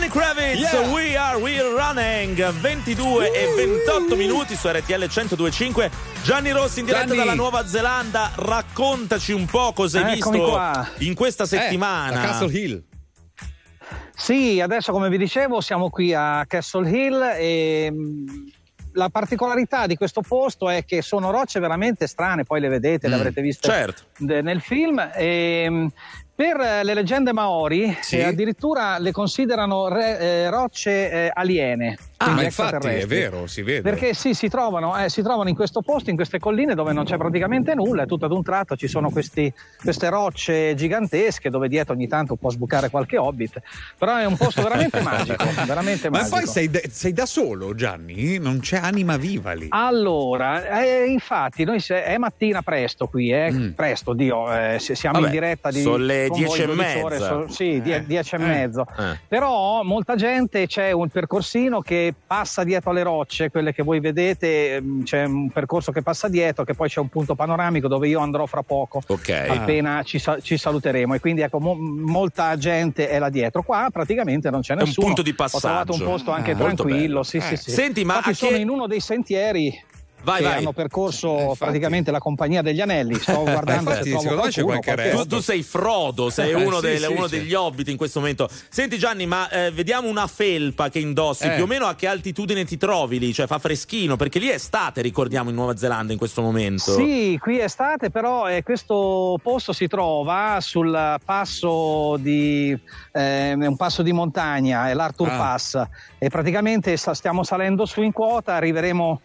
Kravitz, yeah. We Are We're Running, ventidue e ventotto minuti su R T L centodue e cinque. Gianni Rossi in diretta Gianni. dalla Nuova Zelanda, raccontaci un po' cosa hai eh, visto in questa settimana. Eh, a Castle Hill. Sì, adesso come vi dicevo siamo qui a Castle Hill e la particolarità di questo posto è che sono rocce veramente strane, poi le vedete, mm, le avrete viste certo. nel film. E per le leggende Maori sì. addirittura le considerano re, eh, rocce eh, aliene. Ah, ma infatti è vero, si vede. Perché sì, si trovano, eh, si trovano in questo posto, in queste colline dove non c'è praticamente nulla e tutto ad un tratto ci sono questi, queste rocce gigantesche dove dietro ogni tanto può sbucare qualche hobbit. Però è un posto veramente magico, veramente ma magico. Ma poi sei, de- sei da solo, Gianni? Non c'è anima viva lì? Allora, eh, infatti, noi se- è mattina presto qui, eh, mm. presto, Dio, eh, siamo Vabbè, in diretta di... Solle- dieci e mezzo, sì, dieci e mezzo. Però molta gente, c'è un percorsino che passa dietro alle rocce, quelle che voi vedete, c'è un percorso che passa dietro, che poi c'è un punto panoramico dove io andrò fra poco, okay. appena ci, ci saluteremo, e quindi ecco mo, molta gente è là dietro. Qua praticamente non c'è nessuno. È un punto di passaggio. Ho trovato un posto anche ah, tranquillo, sì, eh. sì, sì. Senti, ma infatti sono che... in uno dei sentieri. Vai, che vai. hanno percorso eh, praticamente la Compagnia degli Anelli. Sto guardando infatti, qualcuno, qualche... tu, tu sei Frodo, sei eh, uno, sì, del, sì, uno sì. degli hobbit in questo momento. Senti Gianni, ma eh, vediamo una felpa che indossi, eh. più o meno a che altitudine ti trovi lì? Cioè fa freschino, perché lì è estate, ricordiamo, in Nuova Zelanda in questo momento. Sì, qui è estate, però eh, questo posto si trova sul passo di eh, un passo di montagna, è l'Arthur ah. Pass, e praticamente stiamo salendo su in quota, arriveremo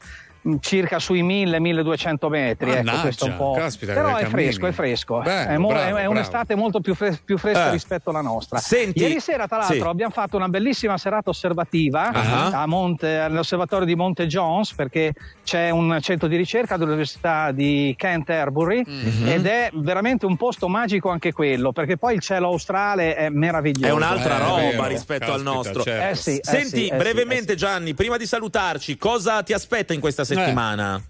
circa sui mille milleduecento metri. Mannaggia, ecco, questo è un po'. Caspita, però è fresco, è fresco, bello, è, mo- bravo, è un'estate bravo. molto più, fres- più fresca eh. rispetto alla nostra. Senti, ieri sera tra l'altro sì. abbiamo fatto una bellissima serata osservativa uh-huh. a Monte, all'osservatorio di Monte Jones, perché c'è un centro di ricerca dell'Università di Canterbury mm-hmm. ed è veramente un posto magico anche quello, perché poi il cielo australe è meraviglioso, è un'altra eh, roba è vero, rispetto caspita, al nostro certo. eh, sì, senti eh, sì, brevemente eh, sì. Gianni, prima di salutarci, cosa ti aspetta in questa settimana? settimana?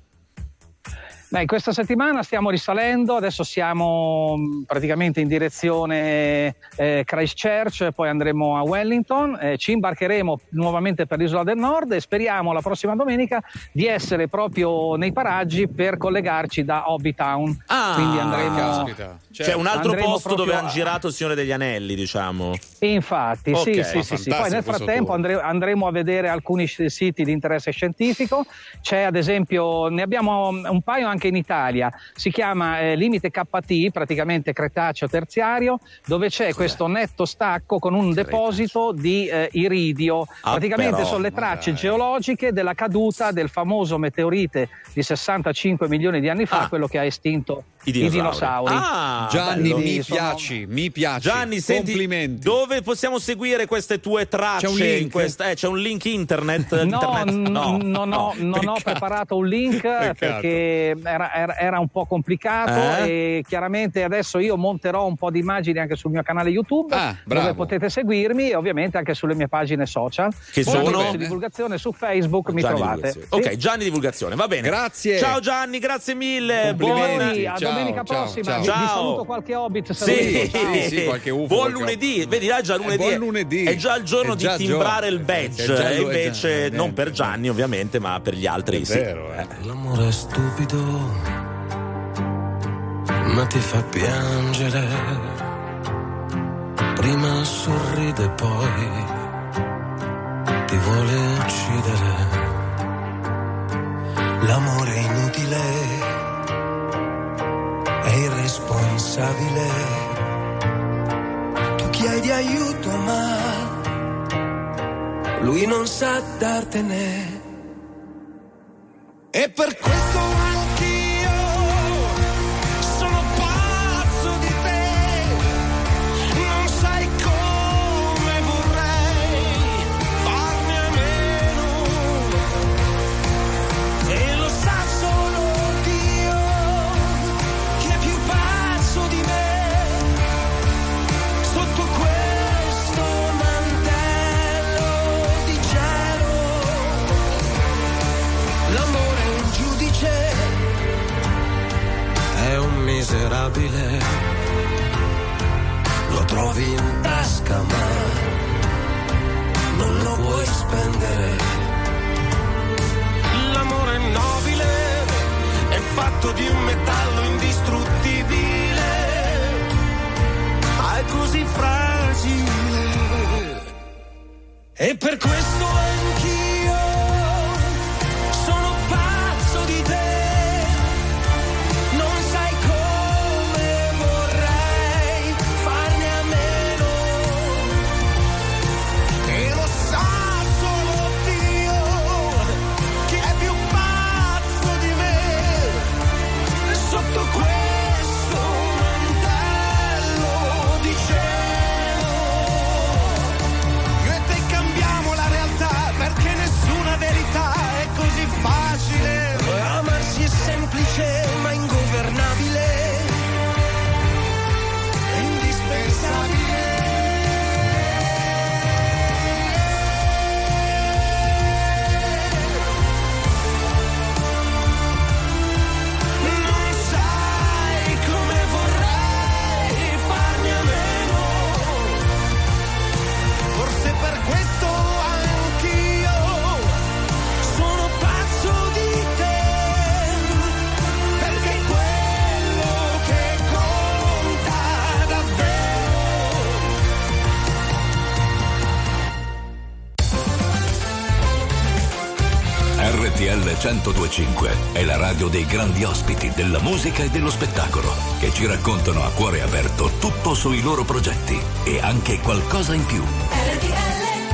Beh, questa settimana stiamo risalendo, adesso siamo praticamente in direzione eh, Christchurch, poi andremo a Wellington, eh, ci imbarcheremo nuovamente per l'Isola del Nord e speriamo la prossima domenica di essere proprio nei paraggi per collegarci da Hobby Town. Ah, quindi andremo, caspita. Cioè, cioè un altro posto dove a... hanno girato il Signore degli Anelli, diciamo. Infatti, okay, sì, sì, sì. Poi nel frattempo andre- andremo a vedere alcuni siti di interesse scientifico. C'è ad esempio, ne abbiamo un paio anche in Italia, si chiama eh, limite K T, praticamente Cretaceo terziario, dove c'è Cos'è? questo netto stacco con un Cretaceo. deposito di eh, iridio, ah, praticamente però, sono le tracce dai. geologiche della caduta del famoso meteorite di sessantacinque milioni di anni fa, ah. quello che ha estinto i dinosauri, i dinosauri. Ah, Gianni bello. mi sono... piaci mi piaci Gianni, senti, complimenti. Dove possiamo seguire queste tue tracce? C'è un link, in questa... eh, c'è un link internet? no, internet? no, no, no, no non ho preparato un link peccato. perché Era, era, era un po' complicato eh? e chiaramente adesso io monterò un po' di immagini anche sul mio canale YouTube ah, dove potete seguirmi e ovviamente anche sulle mie pagine social che sono di divulgazione su Facebook. Gianni mi trovate sì? ok Gianni Divulgazione, va bene, grazie, ciao Gianni, grazie mille, buoni, a ciao, domenica ciao, prossima ciao. Vi, ciao. vi saluto qualche hobbit sì, sì, sì, qualche ufo, buon lunedì, vedi là già lunedì, eh, lunedì è già il giorno già di timbrare giorno. il badge e invece già, non per Gianni ovviamente ma per gli altri è sì. vero, eh. L'amore è stupido ma ti fa piangere, prima sorride poi ti vuole uccidere, l'amore inutile è irresponsabile, tu chiedi aiuto ma lui non sa dartene, e per questo miserabile, lo trovi in tasca ma E per questo anch'io sono pazzo di te, non sai come vorrei farne a meno, e lo sa solo Dio che è più pazzo di me, e sotto questo mantello di cielo. Semplice ma ingovernabile, indispensabile. Non sai come vorrei farne a meno, forse per questo anch'io sono pazzo di te. R T L centodue e cinque è la radio dei grandi ospiti della musica e dello spettacolo, che ci raccontano a cuore aperto tutto sui loro progetti e anche qualcosa in più. R T L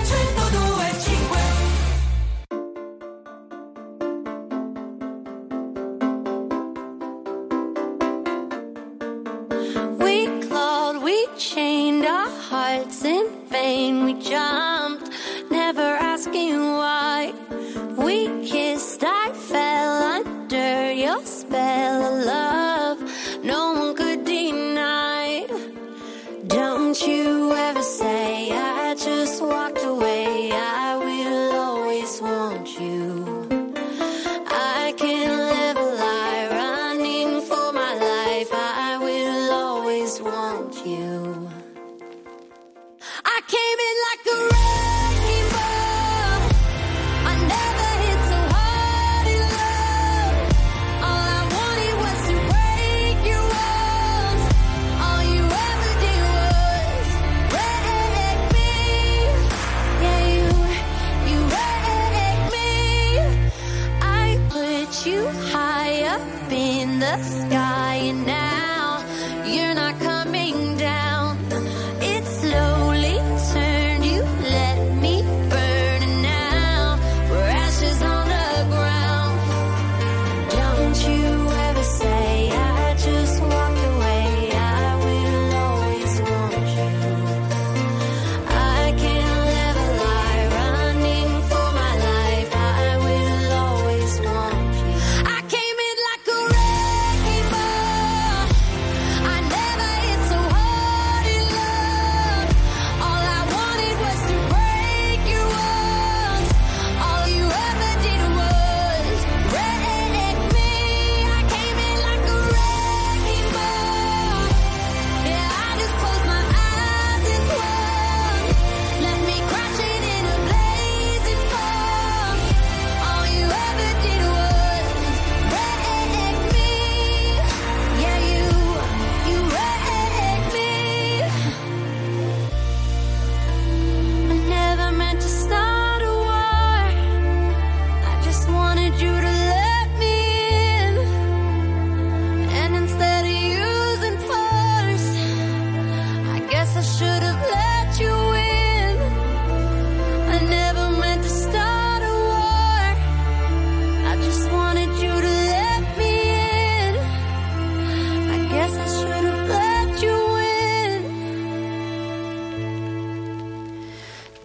centodue e cinque. We clawed, we chained our hearts in vain, we jumped, never asking why. We kissed, I fell under your spell of love, no one could deny. Don't you ever say I just walked away, I will always want you.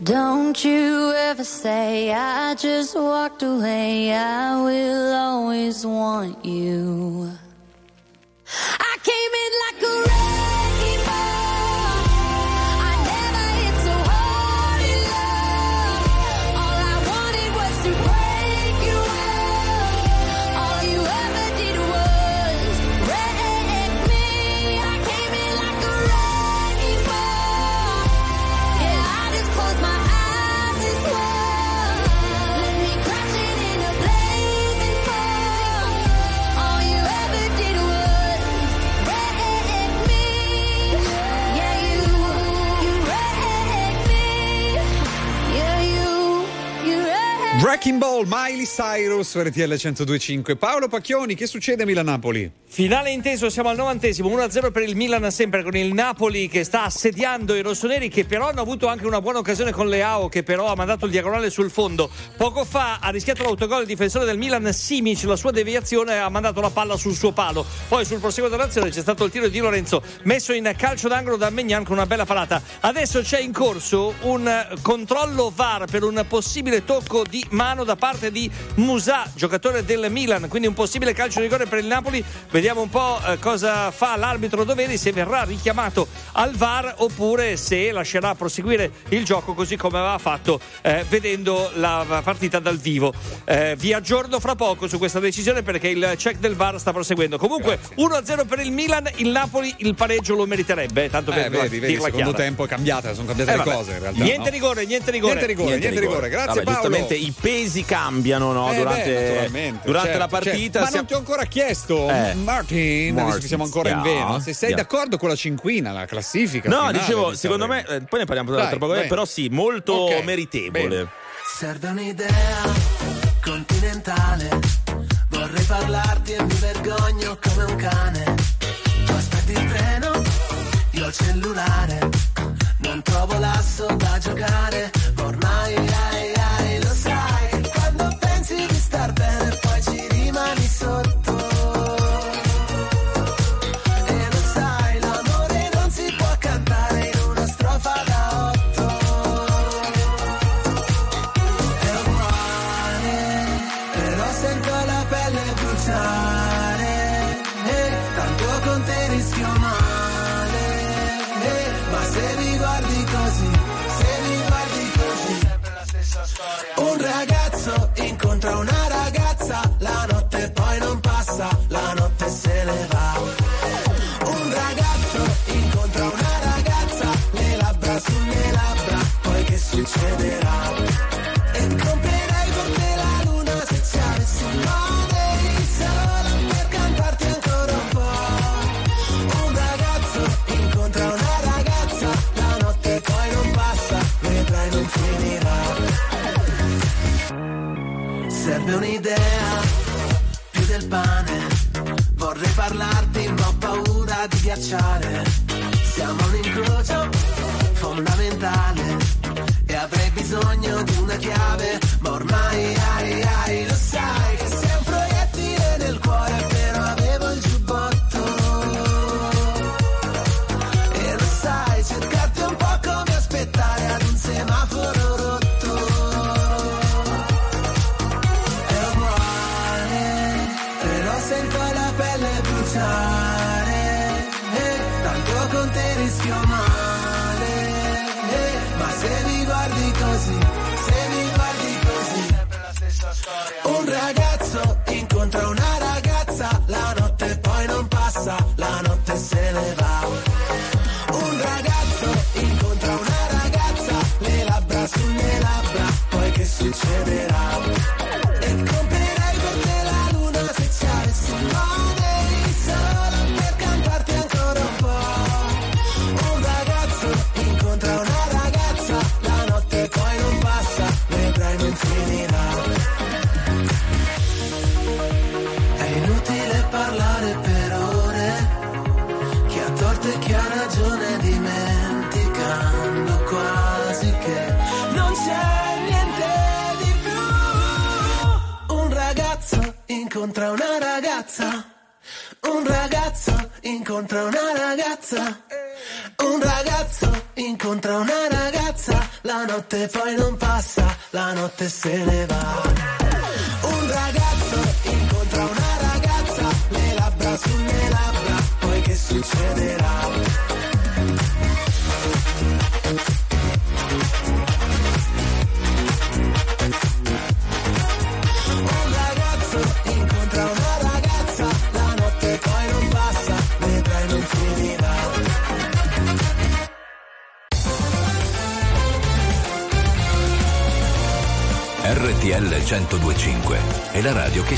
Don't you ever say I just walked away, I will always want you. I came in like a wreck. Me Wrecking Ball, Miley Cyrus, R T L centodue e cinque. Paolo Pacchioni, che succede a Milan-Napoli? Finale inteso, siamo al novantesimo, uno a zero per il Milan, sempre con il Napoli che sta assediando i rossoneri, che però hanno avuto anche una buona occasione con Leao, che però ha mandato il diagonale sul fondo. Poco fa ha rischiato l'autogol il difensore del Milan, Simic, la sua deviazione ha mandato la palla sul suo palo. Poi sul proseguo dell'azione c'è stato il tiro di Lorenzo, messo in calcio d'angolo da Maignan con una bella parata. Adesso c'è in corso un controllo V A R per un possibile tocco di mano da parte di Musà, giocatore del Milan, quindi un possibile calcio di rigore per il Napoli. Vediamo un po' cosa fa l'arbitro Doveri, se verrà richiamato al V A R oppure se lascerà proseguire il gioco così come aveva fatto eh, vedendo la partita dal vivo. Eh, vi aggiorno fra poco su questa decisione perché il check del V A R sta proseguendo. Comunque uno a zero per il Milan, il Napoli il pareggio lo meriterebbe, tanto per eh, vedi, vedi, dirla chiara. Il secondo tempo è cambiata, sono cambiate eh, le cose in realtà. Niente, no? rigore, niente rigore, niente rigore, niente, niente rigore. rigore. Grazie vabbè, Paolo. I pesi cambiano, no? eh durante beh, durante certo, la partita. Certo. Ma siamo... non ti ho ancora chiesto, eh. Martin, adesso che siamo ancora yeah. in vena, se sei yeah. d'accordo con la cinquina, la classifica. No, finale, dicevo, diciamo secondo me, eh, poi ne parliamo dai, tra poco, bene. Però sì, molto okay. meritevole. Bene. Serve un'idea continentale, vorrei parlarti e mi vergogno come un cane. Tu aspetti il treno, io il cellulare, non trovo l'asso da giocare, ormai hai un'idea più del pane, vorrei parlarti ma ho paura di ghiacciare, siamo un incrocio fondamentale e avrei bisogno di una chiave, ma ormai ai, ai, lo sai che sei un proiettile nel cuore, però avevo il giubbotto e lo sai, cercarti un po' come aspettare ad un semaforo rosso. Rischio male, ma se mi guardi così, se mi guardi così, sempre la stessa storia. Un ragazzo incontra una ragazza, la notte poi non passa, la notte se ne va. Un ragazzo incontra una ragazza, le labbra sulle labbra, poi che succederà? Incontra una ragazza, un ragazzo incontra una ragazza, un ragazzo incontra una ragazza, la notte poi non passa, la notte se ne va. Un ragazzo incontra una ragazza, le labbra sulle labbra, poi che succederà? R T L centodue e cinque è la radio che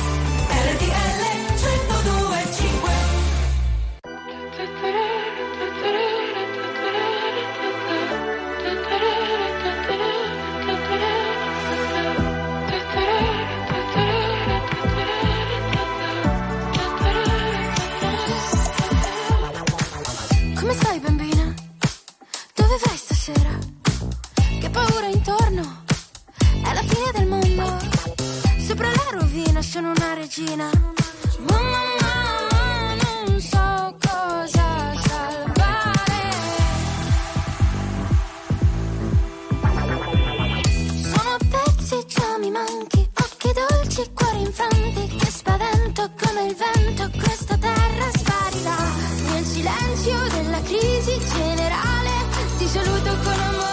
R T L centodue e cinque Come stai, bambina? Dove vai stasera? Che paura intorno, è la fine del mondo. Sopra la rovina sono una regina. Mamma mia, non so cosa salvare. Sono pezzi, già mi manchi. Occhi dolci, cuori infanti. Che spavento come il vento, questa terra sparirà. Nel silenzio della crisi generale ti saluto con amore.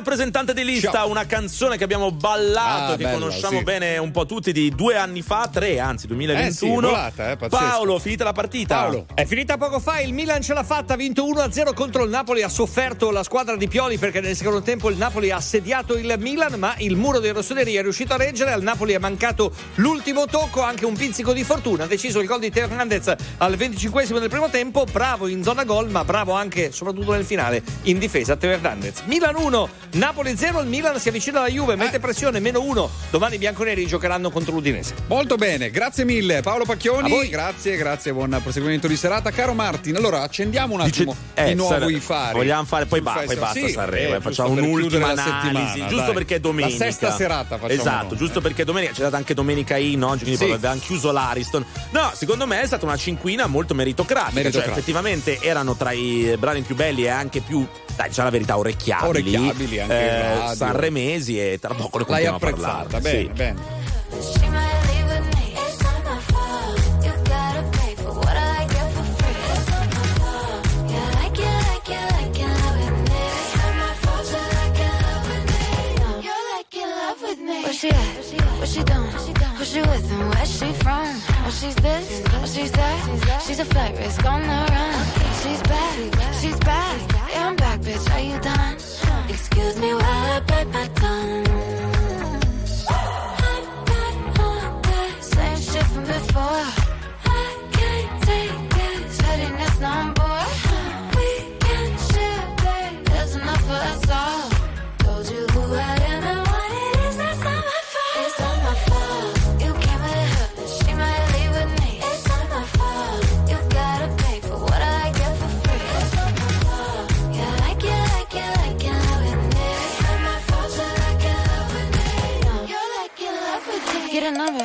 Rappresentante di lista, ciao. Una canzone che abbiamo ballato, ah, che bella, conosciamo sì. bene un po' tutti, di due anni fa, tre anzi, duemilaventuno. Eh sì, volata, eh, Paolo, finita la partita. Paolo. È finita poco fa, il Milan ce l'ha fatta, ha vinto uno a zero contro il Napoli, ha sofferto la squadra di Pioli perché nel secondo tempo il Napoli ha assediato il Milan, ma il muro dei rossoneri è riuscito a reggere, al Napoli è mancato l'ultimo tocco, anche un pizzico di fortuna, ha deciso il gol di Teo Hernandez al venticinquesimo del primo tempo, bravo in zona gol, ma bravo anche, soprattutto nel finale, in difesa Teo Hernandez. Milan uno Napoli zero, il Milan si avvicina alla Juve, eh. mette pressione, meno uno. Domani i bianconeri giocheranno contro l'Udinese. Molto bene, grazie mille Paolo Pacchioni. A voi. Grazie, grazie, buon proseguimento di serata. Caro Martin, allora accendiamo un attimo Dice, eh, i nuovi fare. Vogliamo fare, poi, ba- poi basta sì, Sanremo, eh, facciamo un'ultima analisi, giusto dai. Perché è domenica. La sesta serata facciamo. Esatto, noi, giusto eh. perché è domenica, c'è stata anche domenica in oggi, quindi sì. abbiamo chiuso l'Ariston. No, secondo me è stata una cinquina molto meritocratica, meritocratica. Cioè effettivamente erano tra i brani più belli e anche più, dai, diciamo la verità, orecchiabili. Orecchiabili. Eh, Sanremesi e tra poco ne continuiamo a parlare. Bene, sì. bene. Where she at? What she doing? Who she with and where she from? Oh, she's this, oh, she's that. She's a flight risk on the run. She's back, she's back. Yeah, I'm back, bitch, are you done? Excuse me while I bite my tongue. I'm not on that same shit from before. I can't take it, shutting us on board. We can share, babe, there's enough for us all. Told you who I am and what it is, that's not my fault. It's not my fault, you came with her, she might leave with me. It's not my fault, you gotta pay for what I get for free. It's not my fault, yeah, I can't, I can't, I can't love with me. It's not my fault, you're like in love with me. No, you're like in love with me. Get a number,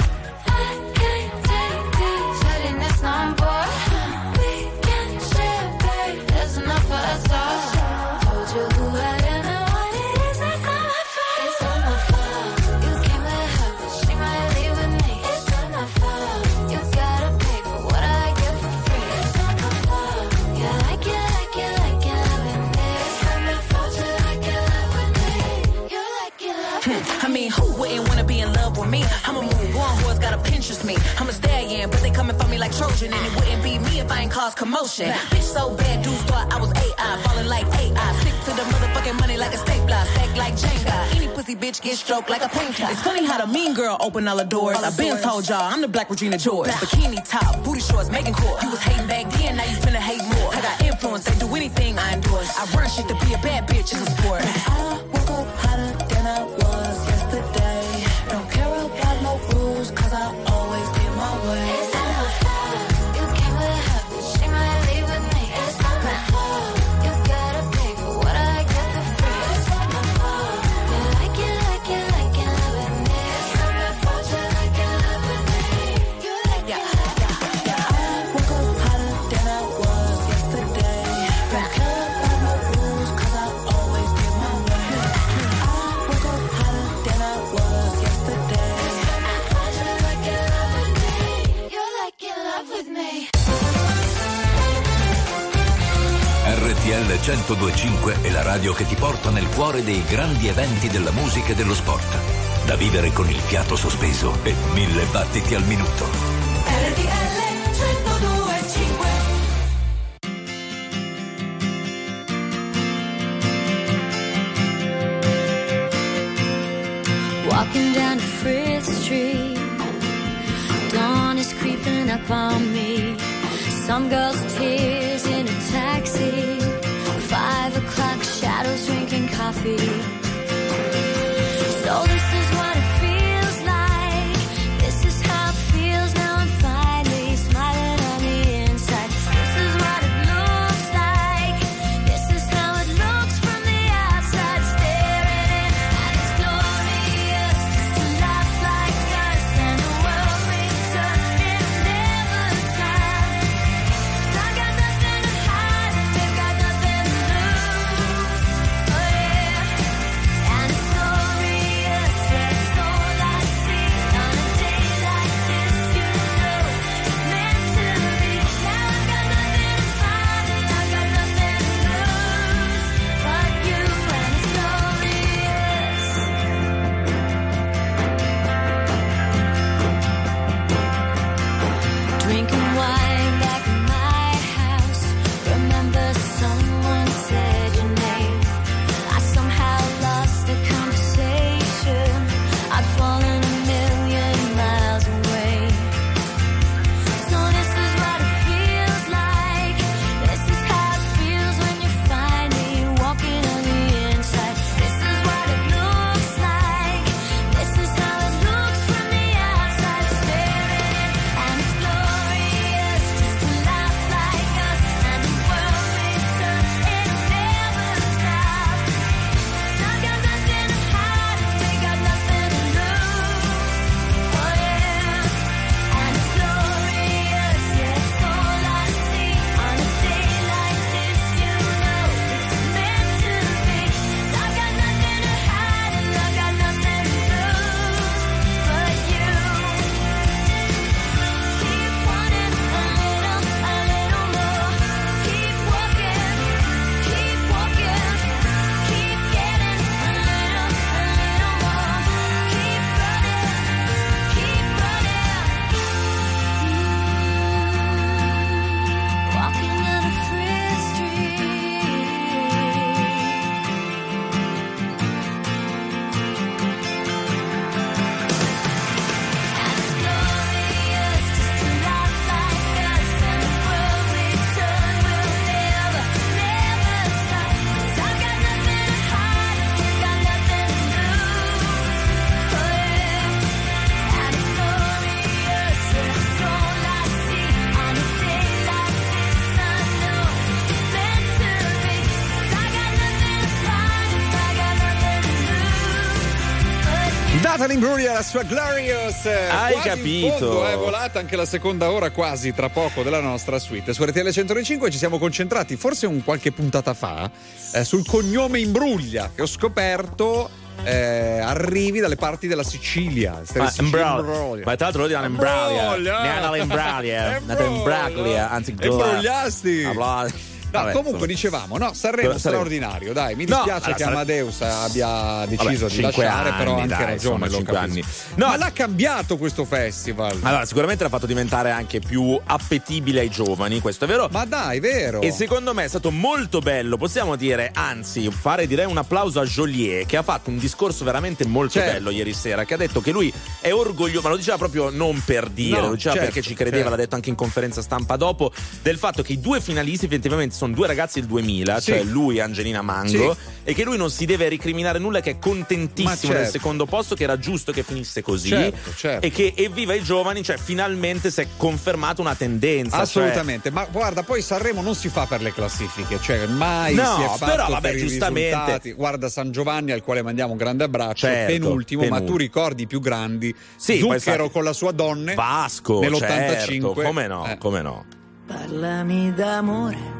can't take this setting that's not bored. We can share, babe. There's enough for us all. Told you who I am and what it is. That's not my fault. It's not my fault. You came with her, but she might leave with me. It's not my fault. You gotta pay for what I get for free. It's not my fault. Yeah, like it, like it, like it, loving me. It's not my fault. You like it, love with me. You like it, love with me. I mean, who wouldn't wanna be in love with me? I'm a Who's gotta Pinterest me? I'm a stallion, but they coming for me like Trojan, and it wouldn't be me if I ain't caused commotion. Nah. Bitch so bad, dudes thought I was A I, falling like A I, stick to the motherfucking money like a stapler, stack like Jenga. Any pussy bitch get stroked like a pinky. It's funny how the mean girl open all the doors. I've been told y'all I'm the Black Regina George. Nah. Bikini top, booty shorts, making court. You was hating back then, now you finna hate more. I got influence, they do anything I endorse. I run shit to be a bad bitch in the sport. I woke up hotter than I was yesterday. Don't care about no rules, cause I always get my way. It's not my fault. You came with her, but she might leave with me. It's not my fault. You gotta pay for what I get for free. It's not my fault. You like it, like it, like it, loving me. It's not my fault. You like it, loving me. You like it, like it, like it. I woke up hotter than I was yesterday. Don't care about no rules, cause I always get my way. I woke up hotter than I was yesterday. R T L centodue e cinque è la radio che ti porta nel cuore dei grandi eventi della musica e dello sport. Da vivere con il fiato sospeso e mille battiti al minuto. R T L centodue e cinque. Walking down the Fifth Street, dawn is creeping up on me. Some girls tears in a taxi. Five o'clock shadows drinking coffee. So this is what it feels like. This is how it feels now. I'm finally smiling on the inside. This is what it looks like. This is how it looks from the outside. Staring in and it's glorious to life like us. And the world wakes up and never dies. I've got nothing to lose, oh yeah. Natalie Imbruglia, la sua Glorious. Hai quasi capito? In fondo, è volata anche la seconda ora, quasi tra poco, della nostra suite. Su R T L centocinque ci siamo concentrati, forse un qualche puntata fa, eh, sul cognome Imbruglia, che ho scoperto. Eh, arrivi dalle parti della Sicilia, ma, Sicilia Imbruglia. Ma tra l'altro lo dicono Imbruglia, Natalie Imbruglia, Natalie Imbruglia, anzi Imbruglia. No, vabbè, comunque dicevamo, no, Sanremo straordinario, dai, mi dispiace no, allora, che Amadeus sare... abbia deciso vabbè, di lasciare, anni, però anche dai, ragione, cinque anni. No, ma l'ha cambiato questo festival. Allora, sicuramente l'ha fatto diventare anche più appetibile ai giovani, questo è vero. Ma dai, vero. E secondo me è stato molto bello, possiamo dire, anzi, fare direi un applauso a Jolie, che ha fatto un discorso veramente molto certo. bello ieri sera, che ha detto che lui è orgoglioso, ma lo diceva proprio non per dire, no, lo diceva certo, perché ci credeva, certo. l'ha detto anche in conferenza stampa dopo, del fatto che i due finalisti effettivamente sono due ragazzi del duemila, sì. cioè lui e Angelina Mango, sì. e che lui non si deve ricriminare nulla, che è contentissimo certo. del secondo posto, che era giusto che finisse così, certo, certo. e che evviva i giovani, cioè finalmente si è confermata una tendenza. Assolutamente, cioè... ma guarda, poi Sanremo non si fa per le classifiche, cioè mai no, si è fatto però, vabbè, per giustamente. I risultati. Guarda San Giovanni, al quale mandiamo un grande abbraccio, certo, penultimo, penultimo, ma tu ricordi i più grandi, sì, Zucchero stato... con la sua Donne, Vasco, nell'ottantacinque. Certo, come no, eh. come no. Parlami d'amore,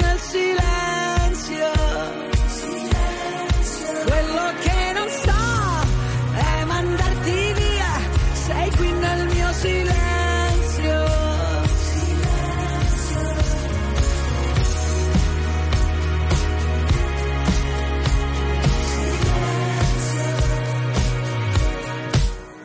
nel silenzio. Quello che silenzio. Silenzio. Silenzio.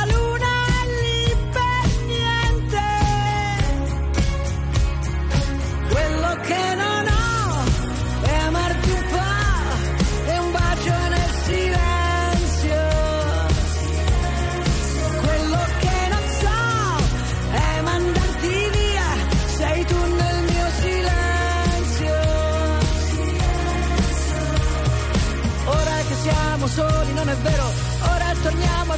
luna. Quello che non ho è amarti un po', è un bacio nel silenzio. Quello che non so è mandarti via, sei tu nel mio silenzio. Ora che siamo soli non è vero, ora torniamo a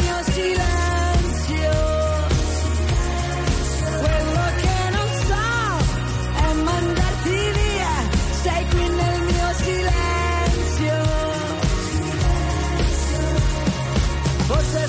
mio silenzio. Quello che non so è mandarti via, sei qui nel mio silenzio. Forse è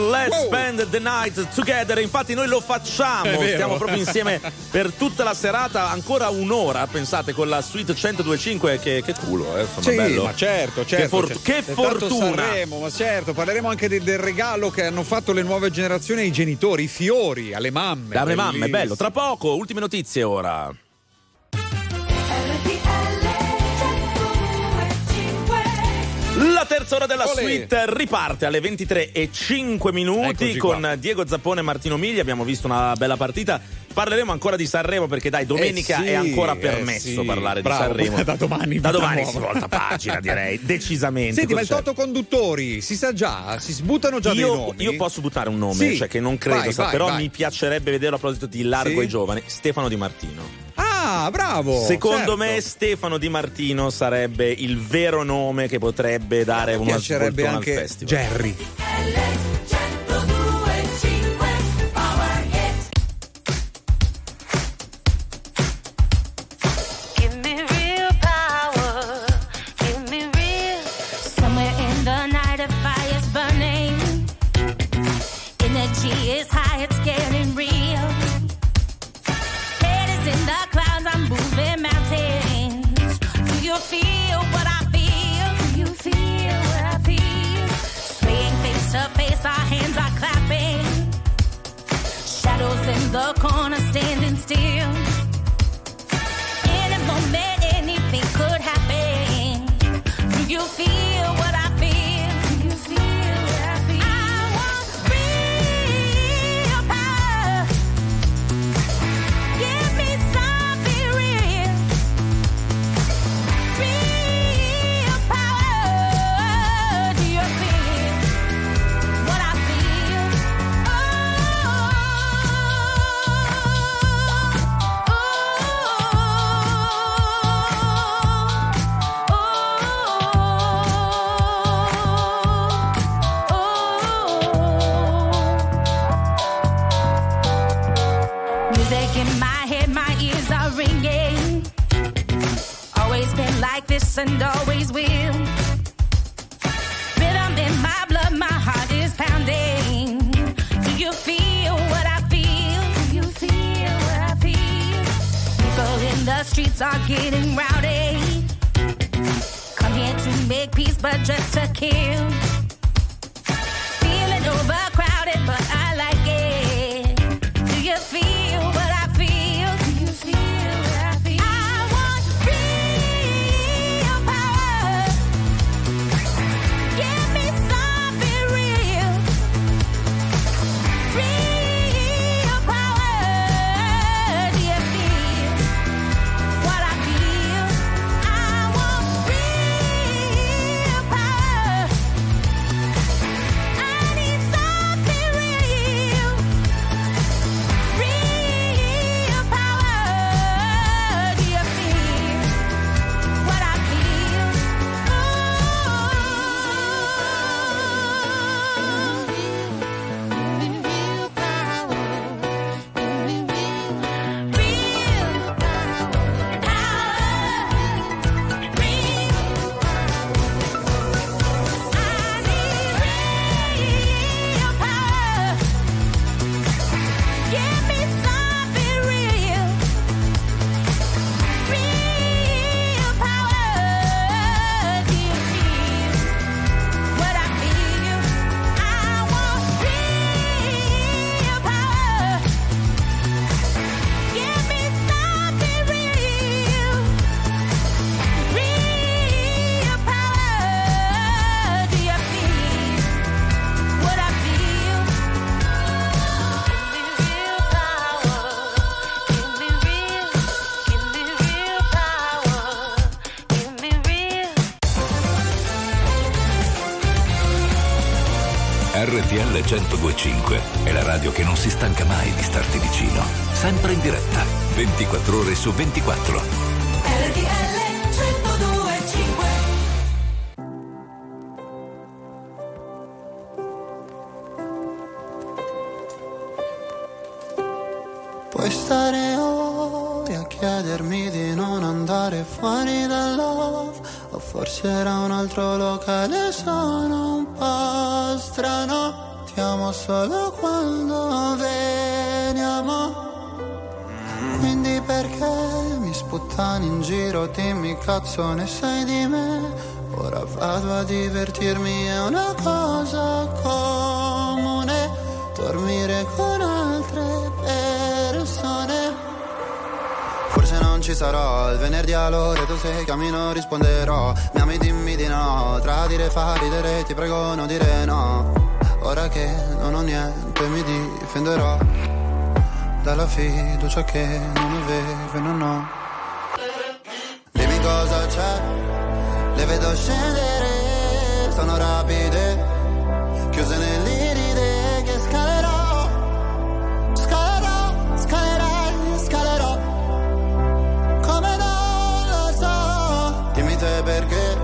Let's oh. Spend the Night Together. Infatti noi lo facciamo, stiamo proprio insieme per tutta la serata, ancora un'ora, pensate, con la suite centodue virgola cinque. Che, che culo, eh, insomma, sì, bello. Ma certo, certo. Che, for- certo. che fortuna. Saremo, ma certo, parleremo anche del, del regalo che hanno fatto le nuove generazioni ai genitori, i fiori, alle mamme. Alle mamme, bello. Tra poco, ultime notizie ora. La terza ora della Olè. Suite riparte alle ventitré e cinque minuti con qua. Diego Zappone e Martino Migli. Abbiamo visto una bella partita. Parleremo ancora di Sanremo perché dai, domenica eh sì, è ancora permesso eh sì. parlare Bravo. di Sanremo. Da domani, da domani si volta pagina, direi, decisamente. Senti, ma il Toto Conduttori si sa già, si sbuttano già io, dei nomi. Io posso buttare un nome, sì. cioè che non credo, vai, sa, vai, però vai. mi piacerebbe vederlo a proposito di largo sì. e giovane, Stefano De Martino. Ah, bravo! Secondo certo. me Stefano De Martino sarebbe il vero nome che potrebbe dare uno svoltone al festival. Gerry. The corner standing still. Any moment, anything could happen. Do you feel what I feel? Do you feel what I feel? I want real power. Give me something real. Real power. Do you feel what I feel? Oh. And always will. Rhythm in my blood, my heart is pounding. Do you feel what I feel? Do you feel what I feel? People in the streets are getting rowdy. Come here to make peace, but just to kill. Feeling overcrowded, but I like it. Do you feel what I feel? Do you feel what I feel? I want real. centodue virgola cinque è la radio che non si stanca mai di starti vicino, sempre in diretta, ventiquattro ore su ventiquattro. R T L centodue virgola cinque. Puoi stare ore a chiedermi di non andare fuori dal love, o forse era un altro locale, sono un po' strano. sentiamo solo quando veniamo. Quindi perché mi sputtani in giro, dimmi cazzo ne sai di me. Ora vado a divertirmi, è una cosa comune dormire con altre persone. Forse non ci sarò, il venerdì all'ora tu sei chiami non risponderò. Mi ami dimmi di no, tradire fa ridere, ti prego non dire no. Ora che non ho niente mi difenderò dalla fiducia che non avevo e non ho. Dimmi cosa c'è, le vedo scendere, sono rapide, chiuse nell'iride che scalerò, scalerò, scalerò, scalerò, come non lo so. Dimmi te perché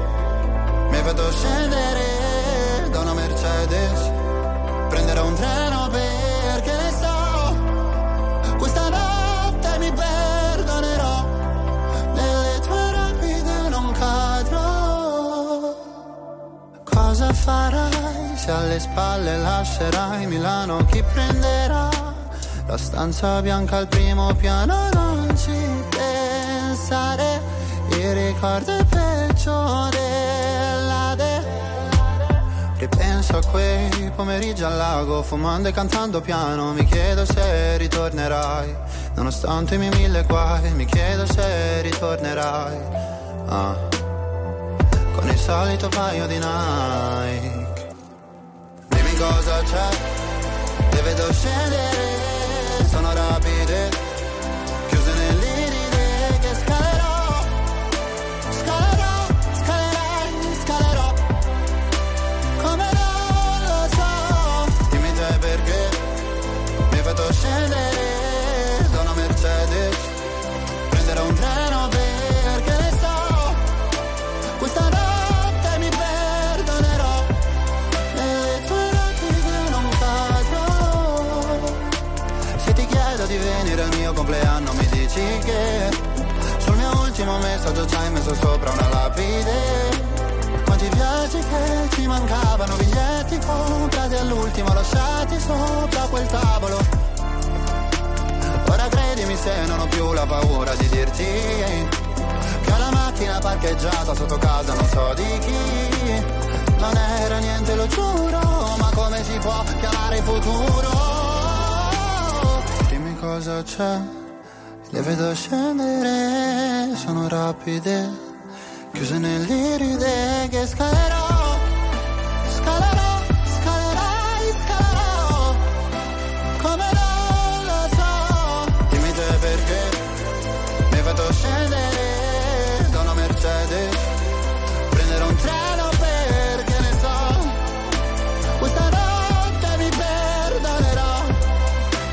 mi hai fatto scendere da una Mercedes, prenderò un treno perché ne so. Questa notte mi perdonerò, nelle tue rapide non cadrò. Cosa farai se alle spalle lascerai Milano? Chi prenderà la stanza bianca al primo piano? Non ci pensare, il ricordo è peggio dell'ade. Ripenso a quei pomeriggi al lago, fumando e cantando piano. Mi chiedo se ritornerai, nonostante i miei mille guai. Mi chiedo se ritornerai, ah, con il solito paio di Nike. Dimmi cosa c'è, te vedo scendere, sono rapide, chiuse nell'iride che scalerò, scalerò, scalerai, scalerò. Fatto scendere da una Mercedes, prenderò un treno perché ne so. Questa notte mi perdonerò, nelle tue rapide non cadrò. Se ti chiedo di venire al mio compleanno mi dici che sul mio ultimo messaggio ci hai messo sopra una lapide. Quanti viaggi che ci mancavano, biglietti comprati all'ultimo, lasciati sopra quel tavolo. Ora credimi se non ho più la paura di dirti che ho la macchina parcheggiata sotto casa non so di chi. Non era niente lo giuro, ma come si può chiamare il futuro? Dimmi cosa c'è, le vedo scendere, sono rapide, chiuse nell'iride che scalerò, scalerò, scalerai, scalerò, come non lo so. Dimmi te perché mi hai fatto scendere da una Mercedes, prenderò un treno perché ne so. Questa notte mi perdonerò,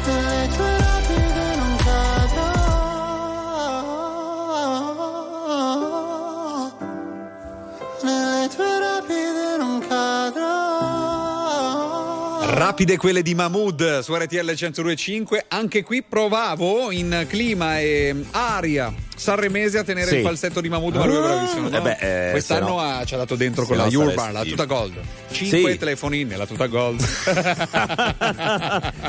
le tue rapide non cadrò. Rapide quelle di Mahmood su R T L centodue e cinque. Anche qui provavo in clima e aria sanremese a tenere sì. Il falsetto di Mahmood, ma lui è bravissimo, no? eh beh, eh, quest'anno no, ha, ci ha dato dentro con la no, Urban, la tuta gold, cinque sì. Telefoni nella tuta gold.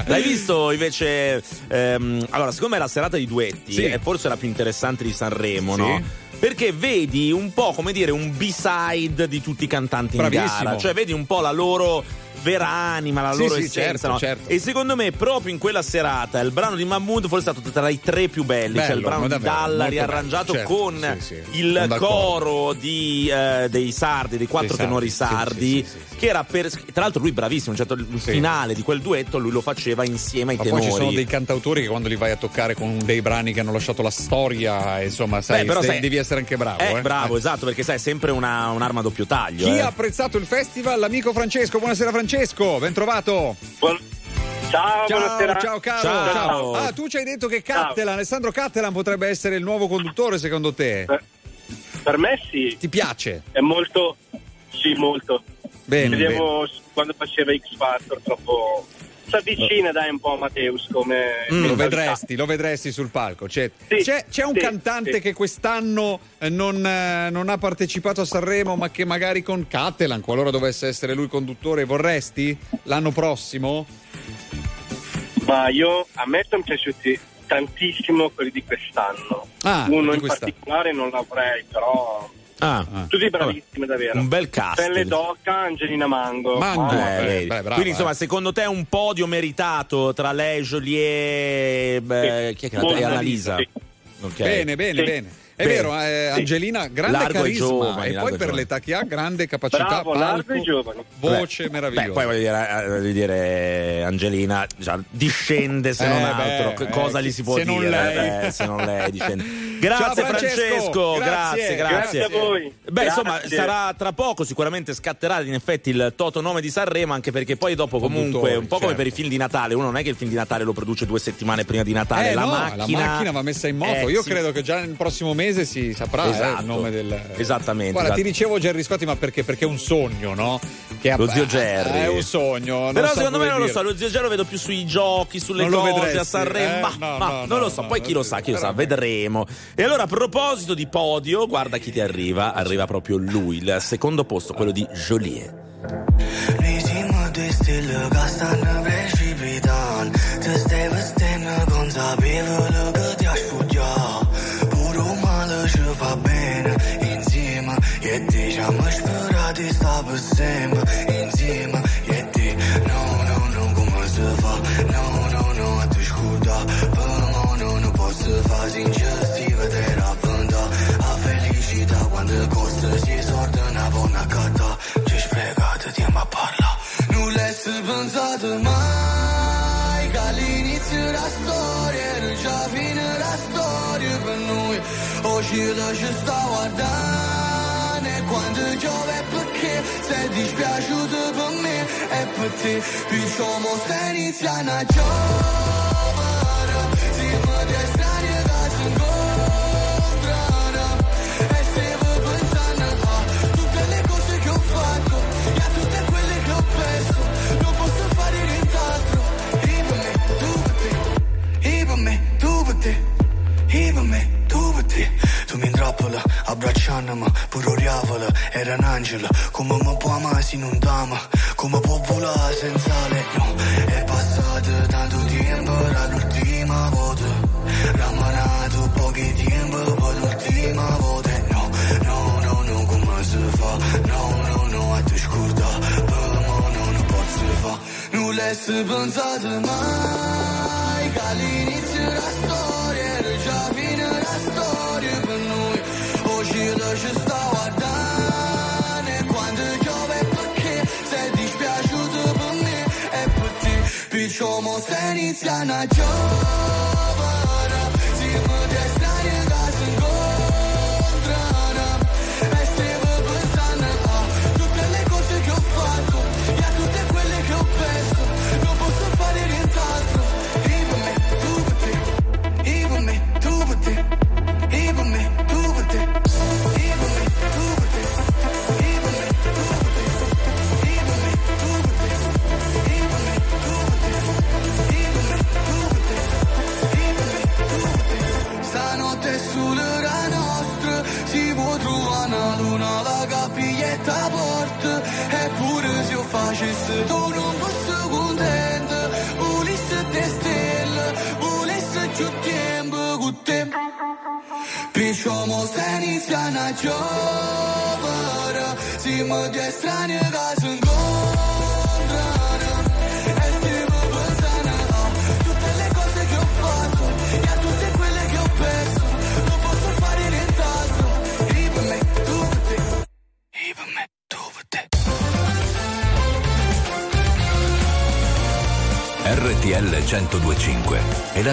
L'hai visto invece ehm, allora siccome è la serata di duetti sì. È forse la più interessante di Sanremo sì. No? Perché vedi un po' come dire un B-side di tutti i cantanti bravissimo. In gara, cioè vedi un po' la loro vera anima, la sì, loro sì, essenza certo, no? Certo. E secondo me proprio in quella serata il brano di Mahmood forse è stato tra i tre più belli, bello, cioè il brano davvero, di Dalla riarrangiato certo, con sì, sì, il coro di, eh, dei sardi, dei quattro dei tenori sardi, sardi sì, sì, sì, che era per, tra l'altro lui bravissimo, certo, il sì. Finale di quel duetto lui lo faceva insieme ai ma tenori. Poi ci sono dei cantautori che quando li vai a toccare con dei brani che hanno lasciato la storia, insomma sai, beh, però, sei, sai devi essere anche bravo. Eh, eh. Bravo, eh. Esatto, perché sai è sempre una, un'arma a doppio taglio. Chi eh. ha apprezzato il festival? L'amico Francesco, buonasera Francesco. Francesco, ben trovato. Buon... Ciao, ciao, ciao, caro. Ciao. Ciao. Ah, tu ci hai detto che Cattelan, Alessandro Cattelan potrebbe essere il nuovo conduttore, secondo te? Per, per me sì. Ti piace? È molto, sì, molto. Bene. Vedevo bene. Quando faceva X Factor, troppo. si avvicina dai un po' a Amadeus come mm, lo vedresti lo vedresti sul palco. C'è, sì, c'è, c'è un sì, cantante sì. che quest'anno non, non ha partecipato a Sanremo, ma che magari con Cattelan, qualora dovesse essere lui conduttore, vorresti l'anno prossimo? Ma io, a me sono piaciuti tantissimo quelli di quest'anno. Ah, uno di quest'anno. In particolare non l'avrei, però ah, ah, tutti bravissimi, vabbè, davvero un bel cast. Pelle d'oca, Angelina Mango, Mango. Ah, eh, eh, beh, brava, quindi insomma eh. secondo te è un podio meritato tra lei, Jolie, beh, sì. chi è che la te? Annalisa, sì. okay. bene bene sì. bene è bene. vero eh, Angelina, sì. grande largo carisma e, giovani, e poi per giovani. l'età che ha, grande capacità, bravo, palco, largo e giovane, voce beh, meravigliosa. Beh, poi voglio dire, voglio dire Angelina già discende, se eh, non altro beh, cosa eh, gli si può se dire non lei. Eh, se non lei discende. Grazie Francesco. Francesco, grazie, grazie. Grazie a voi. Beh, grazie. Insomma, sarà tra poco, sicuramente scatterà in effetti il Toto nove di Sanremo, anche perché poi dopo comunque, un po' certo. come per i film di Natale, uno non è che il film di Natale lo produce due settimane prima di Natale, eh, la, no, macchina... la macchina va messa in moto, eh, io sì. credo che già nel prossimo mese si saprà esatto. eh, il nome del... Esattamente. Guarda, esatto. ti dicevo Gerry Scotti, ma perché? Perché è un sogno, no? Che lo zio Gerry è un sogno, non però so secondo me non dire. lo so, lo zio Gerry lo vedo più sui giochi, sulle non cose vedresti, a Sanremo, eh? ma, no, ma no, non lo so, no, poi no, chi lo sa, chi lo sa, vedremo. E allora, a proposito di podio, guarda chi ti arriva, arriva proprio lui, il secondo posto, quello di Jolie. Ho pensato mai che all'inizio la storia era già fine la storia per noi. Oggi la ci sto guardando e quando piove perché sei dispiaciuto per me e per te. Diciamo se inizia una giovane, siamo destini da singolo. E per me, tu per te, tu mi intrappola, abbracciandomi, pure riavola, era un angelo, come mi può amare se non t'ama, come può volare senza lei, no, è passato tanto tempo, era l'ultima volta, rammanato pochi tempo, poi l'ultima volta, no, no, no, no, come si fa, no, no, no, a te scorda, per me non lo posso fare, non l'hai pensato mai, che all'inizio la storia, già fine la storia per noi, oggi la ci sta guardando e quando piove perché sei dispiaciuto per me e per te, picciamo se inizia una giovane, siamo destini da si incontrano e stiamo pensando a tutte le cose che ho fatto e a tutte quelle che ho perso, non posso fare nient'altro. Eppure se io facessi tu non fossi contento, volessi te stelle, volessi più tempo con te. Pensiamo se inizia una giovane, siamo due strani che si incontrano e stiamo pensando a tutte le cose che ho fatto e a tutte quelle che ho perso, non posso fare nient'altro. E per me, tu per te, e per me. R T L centodue e cinque è la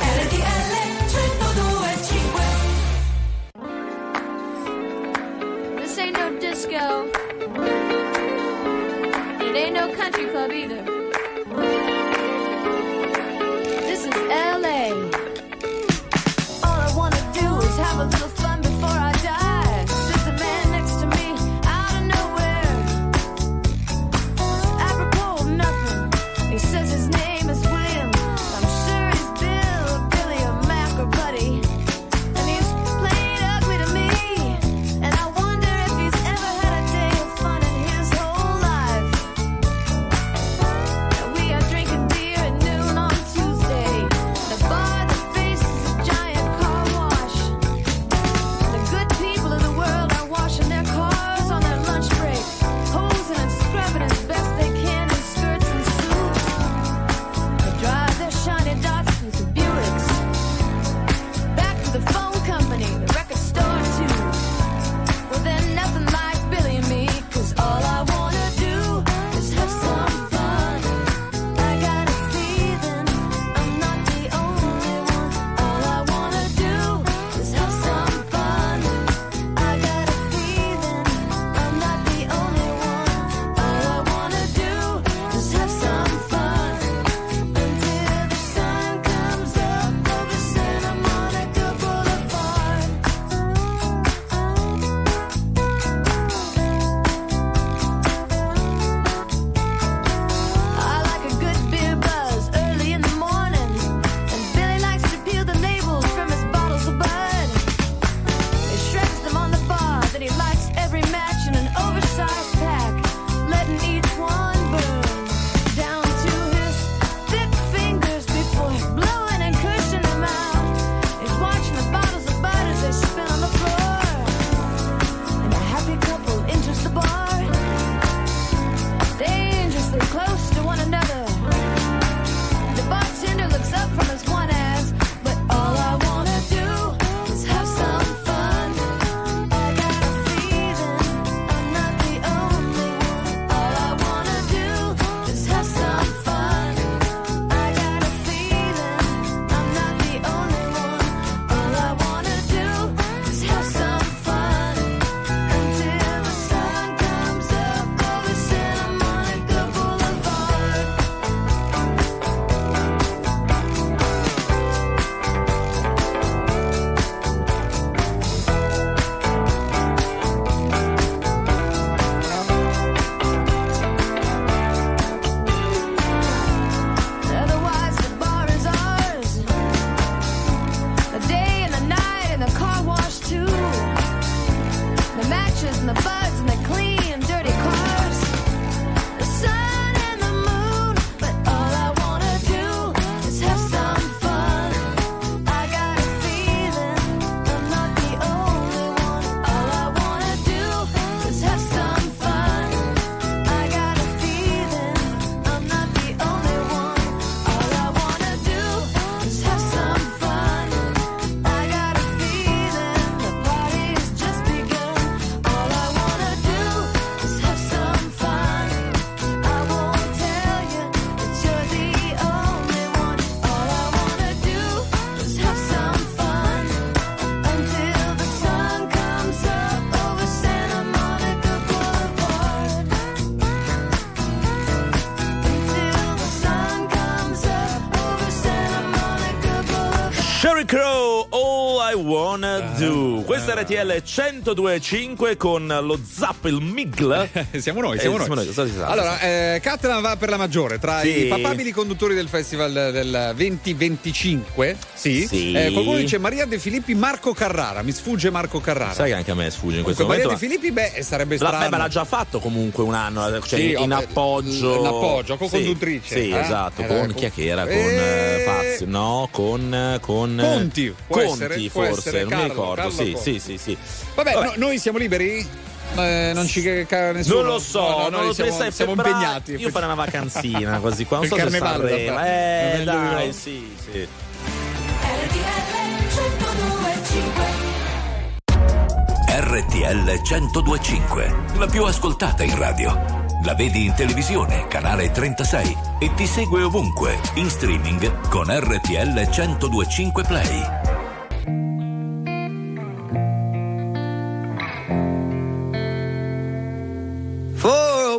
R T L centodue e cinque. This ain't no disco. It ain't no country club either. This is L A. All I wanna do is have a little fun before I die. There's a man next to me. I don't know. I Wanna Do. Questa è R T L centodue e cinque con lo Zap, il Migl. Siamo noi, siamo eh, noi. Siamo noi so, so, so. Allora, eh, Cattelan va per la maggiore tra sì. i papabili conduttori del festival del venti venticinque. Sì. sì. Eh, qualcuno dice Maria De Filippi, Marco Carrara. Mi sfugge Marco Carrara. Sai che anche a me sfugge in questo comunque, momento. Maria De Filippi, beh, sarebbe strano. La, beh, ma l'ha già fatto comunque un anno, cioè sì, in, in appoggio. In appoggio, co-conduttrice. Sì, sì eh? esatto. Eh, con chi era? Con eh... Fazio. No, con... con Conti. Può Conti essere, forse, non Carlo, mi ricordo. Carlo sì, Conti. sì, sì, sì. Vabbè, Vabbè. No, noi siamo liberi? Eh, non ci caga nessuno. Non lo so, no, no, non lo siamo, pensai, siamo febbraio, impegnati. Io farei una vacanzina così qua, non so se Sanremo. Eh, dai, sì, sì. R T L centodue e cinque, la più ascoltata in radio. La vedi in televisione, canale trentasei, e ti segue ovunque, in streaming con R T L centodue e cinque Play. For a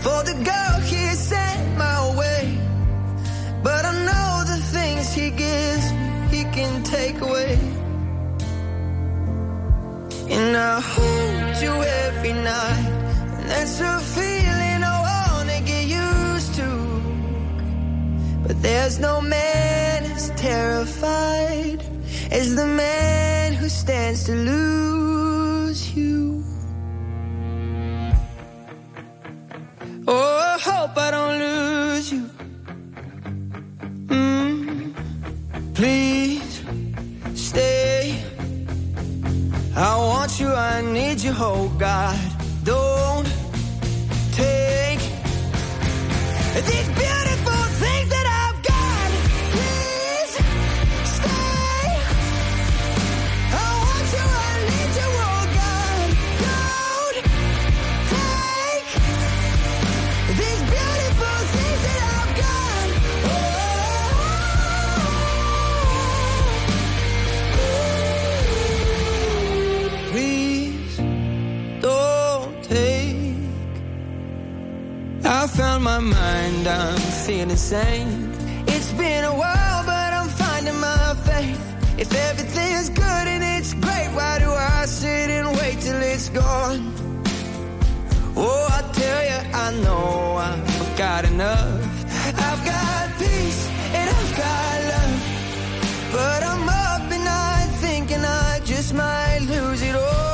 for the girl he sent my way. But I know the things he gives me, he can take away. And I hold you every night, and that's a feeling I wanna get used to. But there's no man as terrified as the man who stands to lose you. Oh, I hope I don't lose you. Mm, please stay. I want you, I need you, oh God. Don't take these beautiful things that I've got. Please stay. I want you, I need you, oh God. Don't take these beautiful things that I've got. Please don't take. I found my mind, I'm feeling sane. It's been a while, but I'm finding my faith. If everything's good and it's great, why do I sit and wait till it's gone? Oh, I tell you, I know I've got enough. I've got peace and I've got love, but I'm up and I'm thinking I just might lose it all.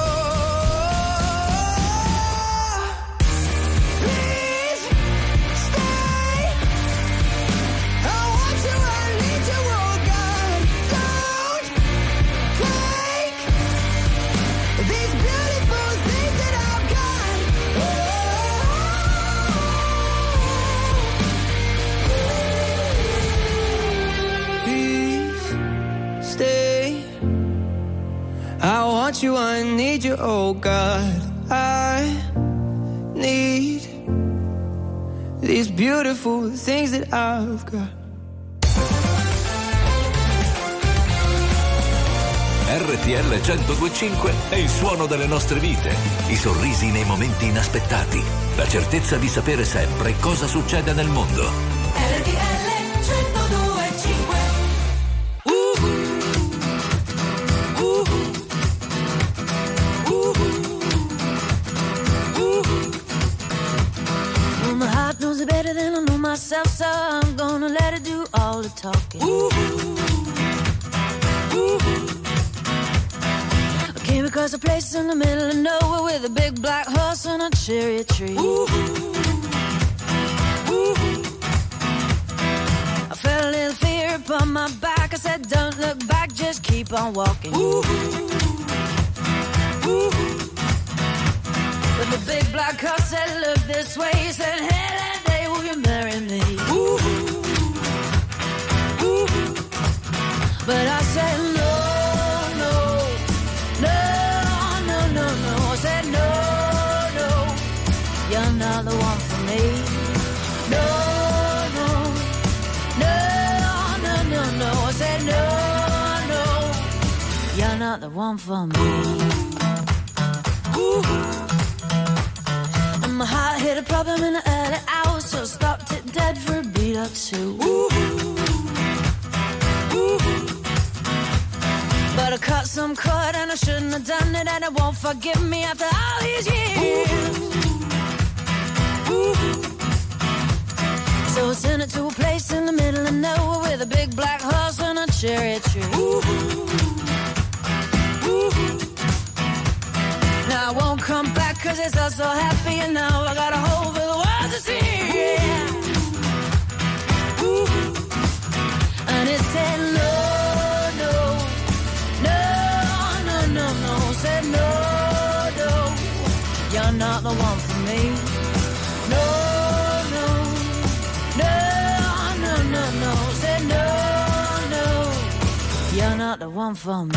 I want you, I need you, oh God. I need these beautiful things that I've got. R T L centodue e cinque è il suono delle nostre vite, i sorrisi nei momenti inaspettati, la certezza di sapere sempre cosa succede nel mondo. So I'm gonna let her do all the talking. Ooh-hoo. Ooh-hoo. I came across a place in the middle of nowhere with a big black horse and a cherry tree. Ooh-hoo. Ooh-hoo. I felt a little fear upon my back. I said, don't look back, just keep on walking. Ooh-hoo. Ooh-hoo. But the big black horse said, look this way. He said, hey, that day will you marry me? Ooh, ooh. But I said, no, no. not the one for me. Ooh. And my heart hit a problem in the early hours, so I stopped it dead for a beat or two. Ooh. Ooh. But I cut some cord and I shouldn't have done it, and it won't forgive me after all these years. Ooh. Ooh. So I sent it to a place in the middle of nowhere with a big black horse and a cherry tree. Ooh, ooh. Now I won't come back cause it's all so happy, and now I got a hole for the world to see. Yeah. Ooh. And it said no, no, no, no, no, no. Said no, no, you're not the one for me. No. You're not the one for me.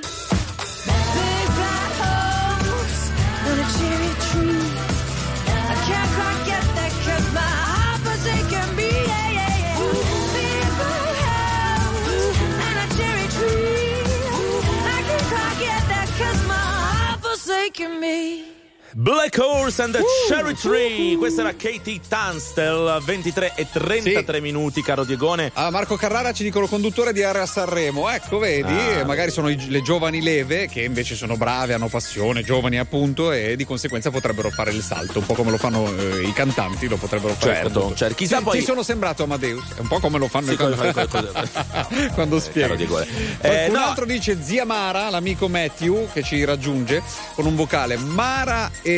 Black Horse and the uh, Cherry Tree. Uh, uh, Questa era Katie Tunstall. Ventitré e trentatré sì. minuti, caro Diegone. Ah, Marco Carrara ci dicono conduttore di Area Sanremo. Ecco, vedi, ah, magari sono i, le giovani leve che invece sono brave, hanno passione, giovani appunto, e di conseguenza potrebbero fare il salto, un po' come lo fanno eh, i cantanti, lo potrebbero fare. Certo, certo. Chissà, sì, poi ti sono sembrato Amadeus, è un po' come lo fanno sì, i cantanti quando spiego. Un eh, no. altro dice zia Mara, l'amico Matthew che ci raggiunge con un vocale. Mara e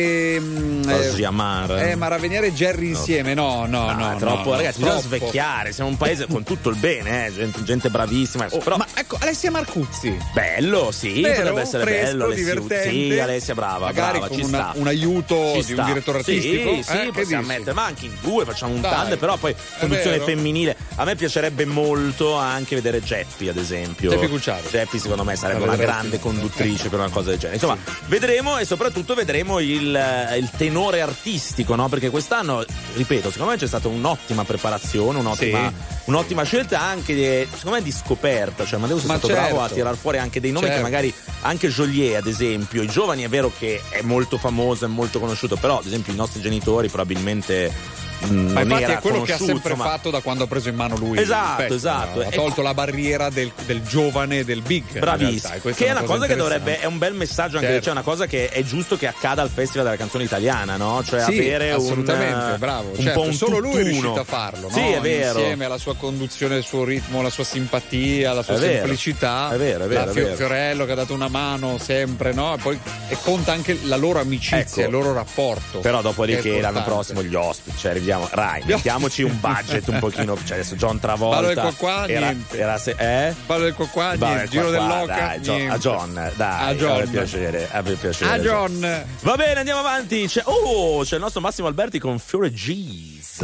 eh, Mara eh, Mara Veniere e Gerry insieme. No, no, no, no troppo, no, ragazzi, no, bisogna troppo. Svecchiare. Siamo un paese con tutto il bene, eh, gente, gente bravissima. Oh, però... Ma ecco, Alessia Marcuzzi. Bello, sì, vero, potrebbe essere fresco, bello, divertente. Sì, Alessia, brava. Magari brava, con ci una, sta. un aiuto ci di sta. un direttore artistico. Sì, eh, sì, possiamo mettere, ma anche in due facciamo un tandem, però poi produzione femminile. A me piacerebbe molto anche vedere Jeffy, ad esempio. Jeffy Cucciaro. Jeffy, secondo me, sarebbe una grande conduttrice per una cosa del genere. Insomma, vedremo, e soprattutto vedremo il Il, il tenore artistico, no? Perché quest'anno, ripeto, secondo me c'è stata un'ottima preparazione, un'ottima, sì. un'ottima scelta anche di, secondo me, di scoperta. Cioè Amadeus è stato certo. bravo a tirar fuori anche dei nomi certo. che magari anche Jolie, ad esempio, i giovani, è vero che è molto famoso, è molto conosciuto, però ad esempio i nostri genitori probabilmente non ma infatti era è quello che ha sempre ma... fatto da quando ha preso in mano lui esatto il pezzo, esatto no? Ha tolto e... la barriera del, del giovane, del big, bravissimo, che è una cosa, cosa che dovrebbe, è un bel messaggio anche, certo. c'è cioè una cosa che è giusto che accada al Festival della Canzone Italiana, no? Cioè sì, avere assolutamente, un, bravo. un certo, po' un solo tuttuno. Lui è riuscito a farlo, no? Sì, è vero, insieme alla sua conduzione, il suo ritmo, la sua simpatia, la sua è semplicità, è vero, è vero, la è vero. Fiorello che ha dato una mano sempre, no? E poi e conta anche la loro amicizia, ecco. il loro rapporto, però dopodiché l'anno prossimo gli ospiti, cioè Rai, mettiamoci un budget un pochino, cioè adesso John Travolta qua, era, era se, eh? Paolo del Coquagni, il Giro dell'Oca, dai, a John, dai, a John. Aveva piacere, aveva piacere a John. John, va bene, andiamo avanti, c'è, oh, c'è il nostro Massimo Alberti con Fiore G's.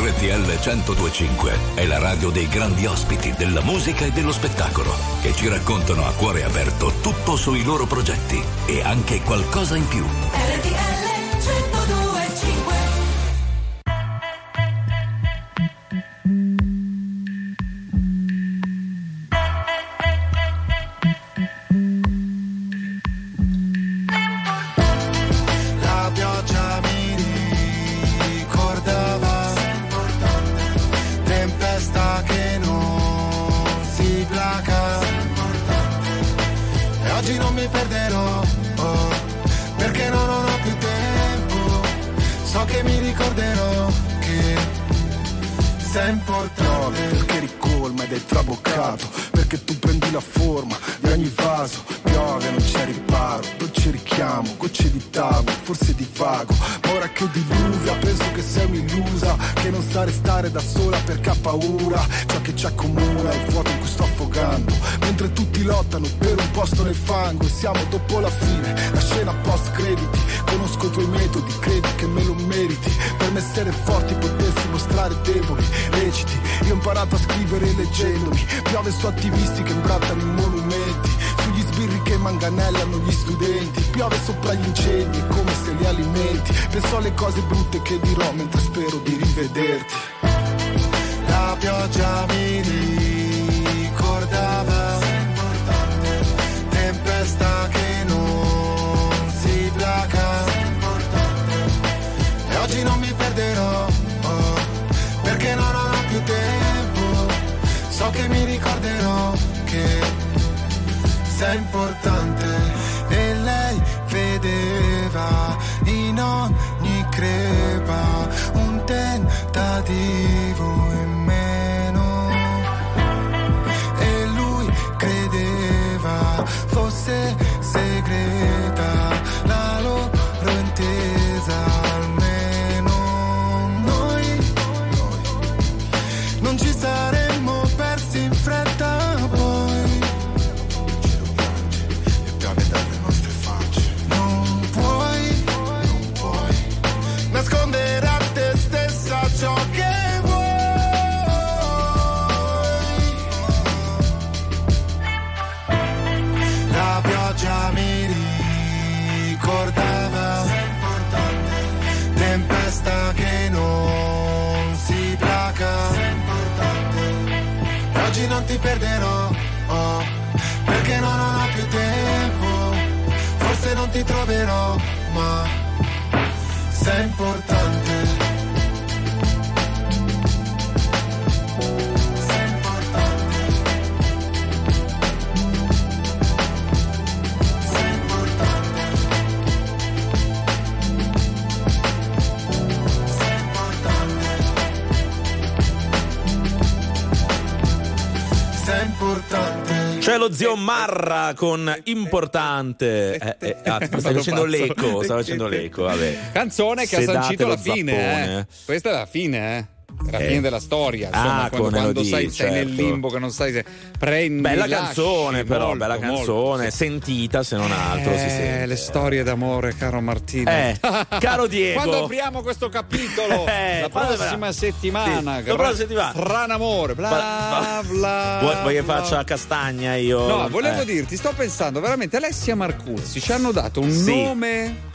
R T L cento due e cinque è la radio dei grandi ospiti della musica e dello spettacolo, che ci raccontano a cuore aperto tutto sui loro progetti e anche qualcosa in più. R T L cento due e cinque. Siamo dopo la fine, la scena post crediti. Conosco i tuoi metodi, credi che me lo meriti. Per me essere forti potessi mostrare deboli. Reciti, io ho imparato a scrivere leggendomi. Piove su attivisti che imbrattano i monumenti, sugli sbirri che manganellano gli studenti. Piove sopra gli incendi, è come se li alimenti. Penso alle cose brutte che dirò mentre spero di rivederti. La pioggia mi ricordava tempesta che non si placa, e oggi non mi perderò, oh, perché non ho più tempo. So che mi ricorderò che sei importante. E lei vedeva in ogni crepa un tentativo in meno, e lui credeva fosse segreta la loro intesa, almeno noi, noi non ci saremmo persi in fretta poi. E piove dalle nostre facce. Non puoi, non puoi nascondere a te stessa ciò che già mi ricordava, sei importante, tempesta che non si placa, sei importante, oggi non ti perderò, oh, perché non ho più tempo, forse non ti troverò, ma sei importante. C'è lo zio Marra con importante. Eh, eh, ah, stava facendo l'eco, stava facendo l'eco, vabbè. Canzone che Sedate ha sancito la fine. Zappone. Eh. Questa è la fine, eh. La fine eh. della storia, insomma, ah, quando, quando sei, certo. sei nel limbo che non sai se prendi. Bella lasci, canzone, però, molto, bella canzone, molto, sì. Sentita se non altro. Eh, si sente. Le storie d'amore, caro Martino. Eh, caro Diego. Quando apriamo questo capitolo, eh, la prossima settimana, sì, la prossima settimana, gran amore, bla bla, bla, bla. Vuoi che faccia castagna io? No, volevo eh. dirti, sto pensando veramente, Alessia Marcuzzi ci hanno dato un sì. nome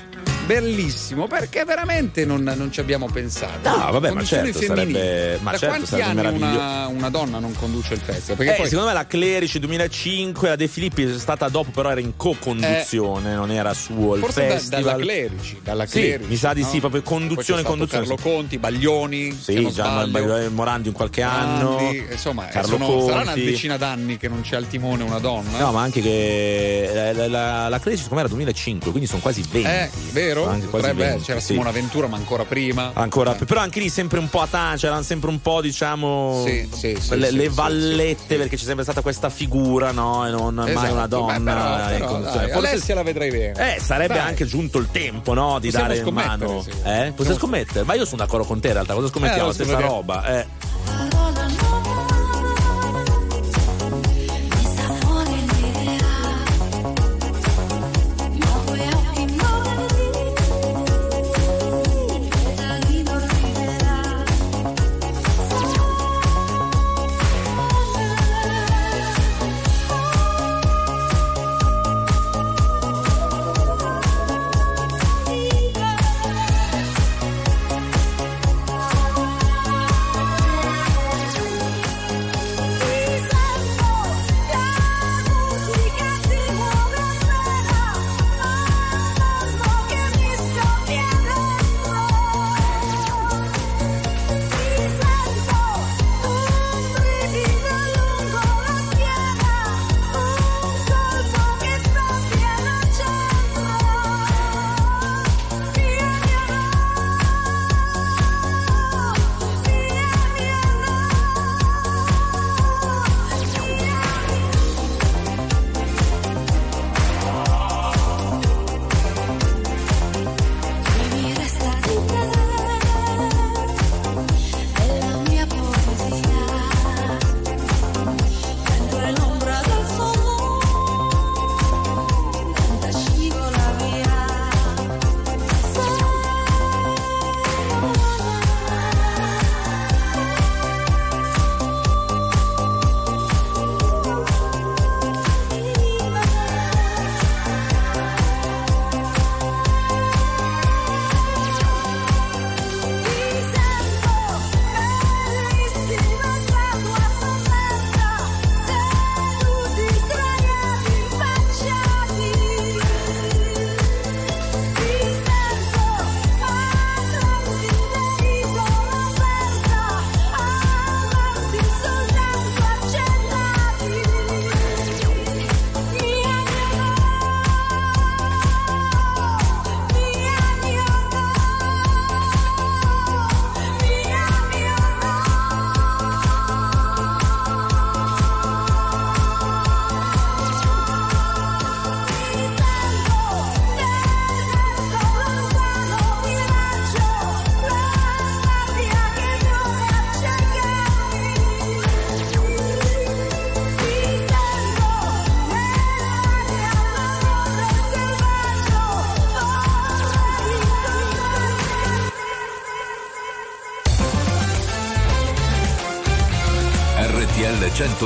bellissimo, perché veramente non, non ci abbiamo pensato. No, vabbè, ma certo sarebbe, ma da certo quanti anni meraviglio... una, una donna non conduce il festival? Perché eh, poi... secondo me la Clerici duemilacinque, la De Filippi è stata dopo, però era in co-conduzione, eh, non era suo il forse festival. Da, dalla Clerici, dalla Clerici, sì, mi sa di no? sì, proprio conduzione, conduzione. Carlo Conti, Baglioni, sì, Gian Baglioni, Morandi in qualche anno, Morandi, insomma, Carlo sono, Conti. Sarà una decina d'anni che non c'è al timone una donna. No, ma anche che la, la, la, la Clerici secondo me era duemilacinque, quindi sono quasi venti. Eh, vero? Potrebbe, venti, c'era Simona sì. Ventura, ma ancora prima. Ancora, eh. Però anche lì sempre un po' a tana, c'erano sempre un po', diciamo, sì, sì, sì, le, sì, le vallette, sì, sì, perché c'è sempre stata questa figura, no? E non esatto, mai una donna. Beh, però, però, dai, forse Alessia la vedrai bene. Eh, sarebbe dai. anche giunto il tempo, no? Di possiamo dare in mano. Sì. Eh? Possiamo scommettere, ma io sono d'accordo con te in realtà. Cosa scommettiamo? Eh, la stessa roba. Eh. R T L cento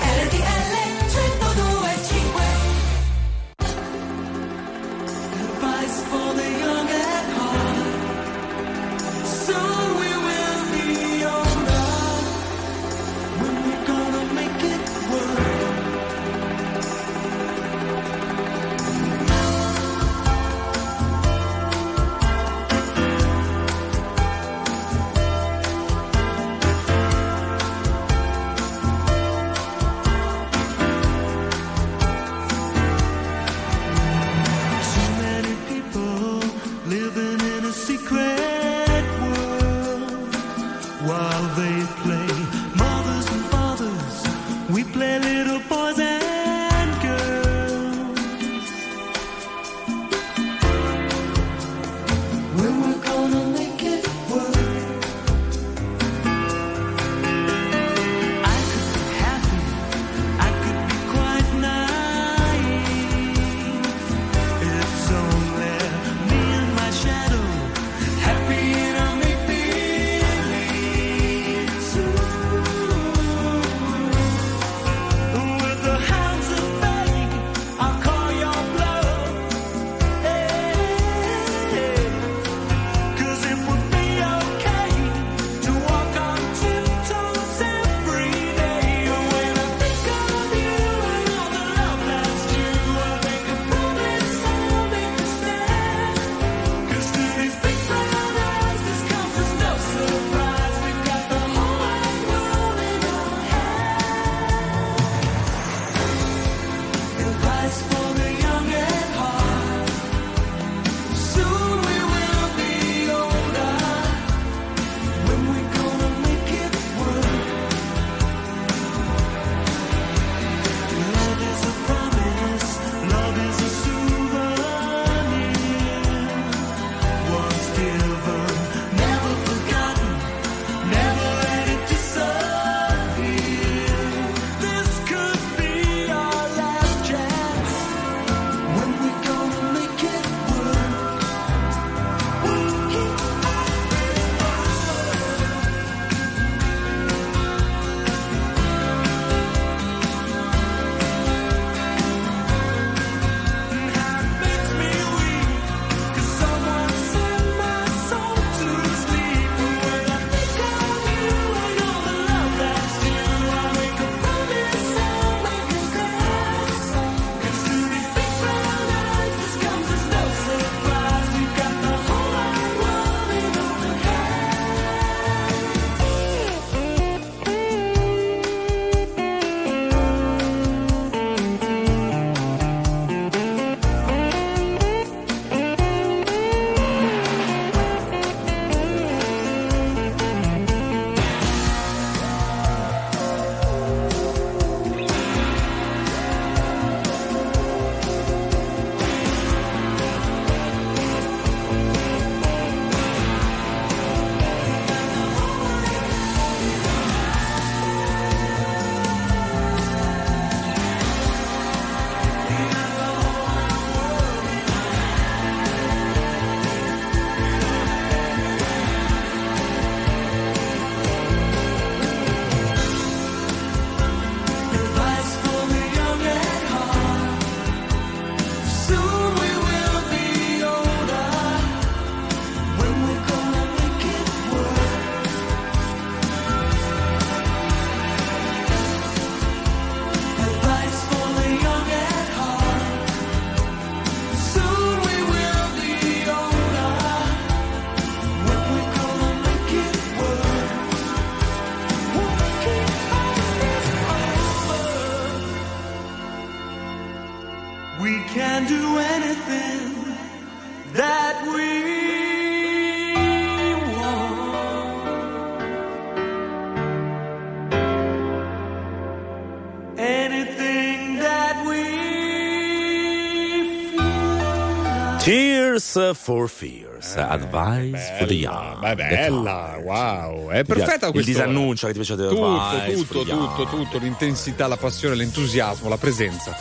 R T L cento due e cinque. For Fears, eh, Advice for the Young. Ma è bella, wow, è perfetta questa. Il disannuncio che ti piace tutto, tutto, tutto, tutto, l'intensità, la passione, l'entusiasmo, la presenza.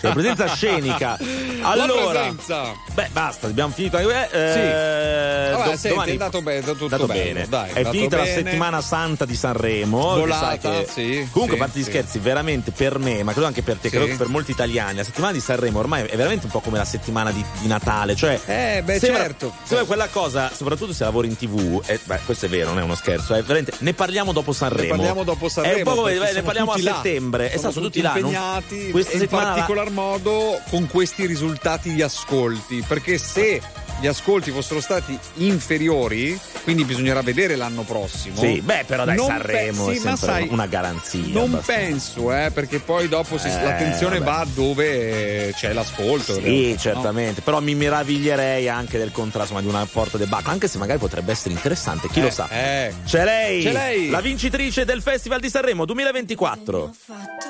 cioè presenza scenica. Allora, presenza. Beh, basta, abbiamo finito. Eh, sì. eh, Vabbè, do- senti, domani... è andato bene, tutto è andato bene. bene. Dai, è andato finita bene. La settimana santa di Sanremo. Volata, che... sì, comunque, sì, a parte gli sì. scherzi, veramente per me, ma credo anche per te, sì. credo che per molti italiani, la settimana di Sanremo ormai è veramente un po' come la settimana di, di Natale. Cioè, eh, beh, sembra, certo. Sembra quella cosa, soprattutto se lavori in tivù, eh, beh, questo è vero, non è uno scherzo. Eh, veramente, ne parliamo dopo Sanremo. Ne parliamo dopo Sanremo. È un po' come ne parliamo a settembre. Sono esatto, tutti, tutti là, impegnati, non... questa in particolar la... modo con questi risultati di ascolti, perché se gli ascolti fossero stati inferiori, quindi bisognerà vedere l'anno prossimo. Sì, beh, però dai, non Sanremo pensi, è sempre sai, una garanzia. Non abbastanza. penso, eh, perché poi dopo si, eh, l'attenzione vabbè. va dove c'è l'ascolto. Sì, ovviamente. certamente, no? Però mi meraviglierei anche del contrasto, ma di una porta de bacca, anche se magari potrebbe essere interessante, chi eh, lo sa. Eh. C'è lei, c'è lei, la vincitrice del Festival di Sanremo duemilaventiquattro. Ho fatto,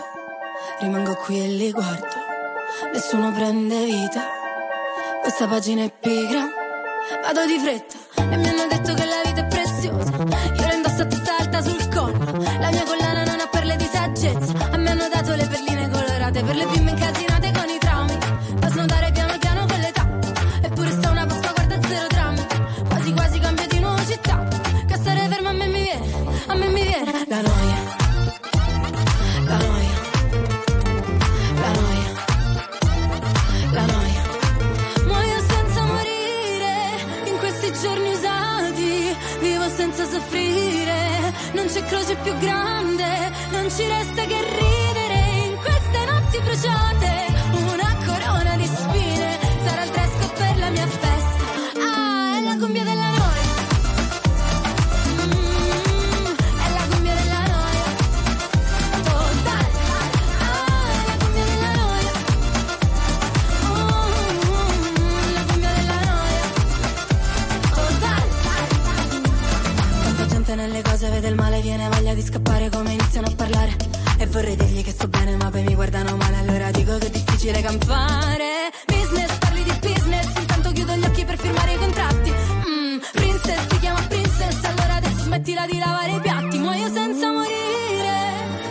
rimango qui e li guardo, nessuno prende vita. Questa pagina è pigra, vado di fretta e mi hanno detto che la vita è preziosa. Io la indosso tutta alta sul collo, la mia collana non ha perle di saggezza. A me hanno dato le perline colorate per le bimbe incasinate con i traumi, da snodare piano piano con l'età. Eppure sta una Pasqua, guarda zero drammi, quasi quasi cambio di nuovo città. Che a stare fermo a me mi viene, a me mi viene la noia, la noia, la noia, la noia. Giorni usati, vivo senza soffrire, non c'è croce più grande, non ci resta che ridere in queste notti bruciate, una corona di spine, sarà il fresco per la mia festa, ah, è la cumbia della noia. Nelle cose vede il male, viene voglia di scappare come iniziano a parlare. E vorrei dirgli che sto bene, ma poi mi guardano male, allora dico che è difficile campare. Business, parli di business, intanto chiudo gli occhi per firmare i contratti. mm, Princess, ti chiama princess, allora adesso smettila di lavare i piatti. Muoio senza morire,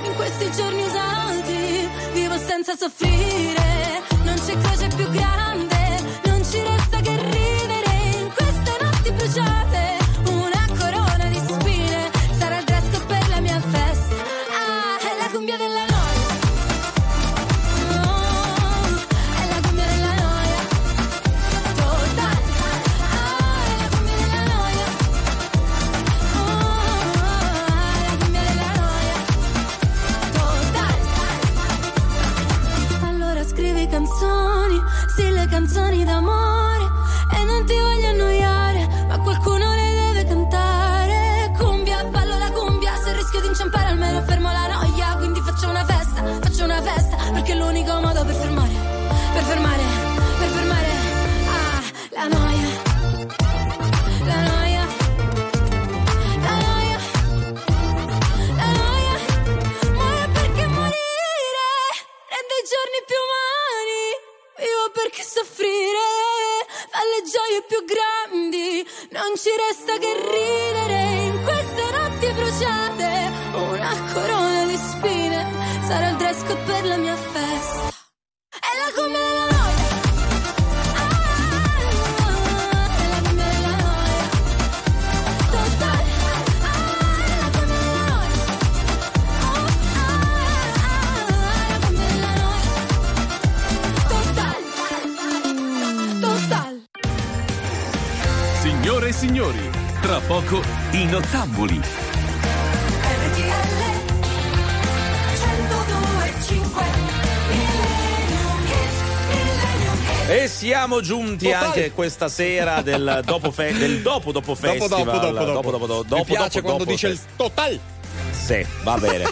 in questi giorni usati, vivo senza soffrire, non c'è croce più grande, non ci resta che ridere in queste notti bruciate. Canzoni, sì, le canzoni d'amore, e non ti voglio annoiare, ma qualcuno le deve cantare. Cumbia, ballo la cumbia, se rischio di inciampare almeno fermo la noia, quindi faccio una festa, faccio una festa, perché è l'unico modo per fermare, per fermare, per fermare, ah, la noia, la noia. Perché soffrire alle gioie più grandi, non ci resta che ridere in queste notti bruciate, una corona di spine, sarà il dress code per la mia festa, è la cumbia della noia. Signore e signori, tra poco i Nottambuli. E siamo giunti oh, anche questa sera del dopo fe- del dopo dopo festival. Dopo dopo dopo dopo dopo dopo dopo. Mi piace dopo, quando dopo dice fest- il total. Sì, va bene.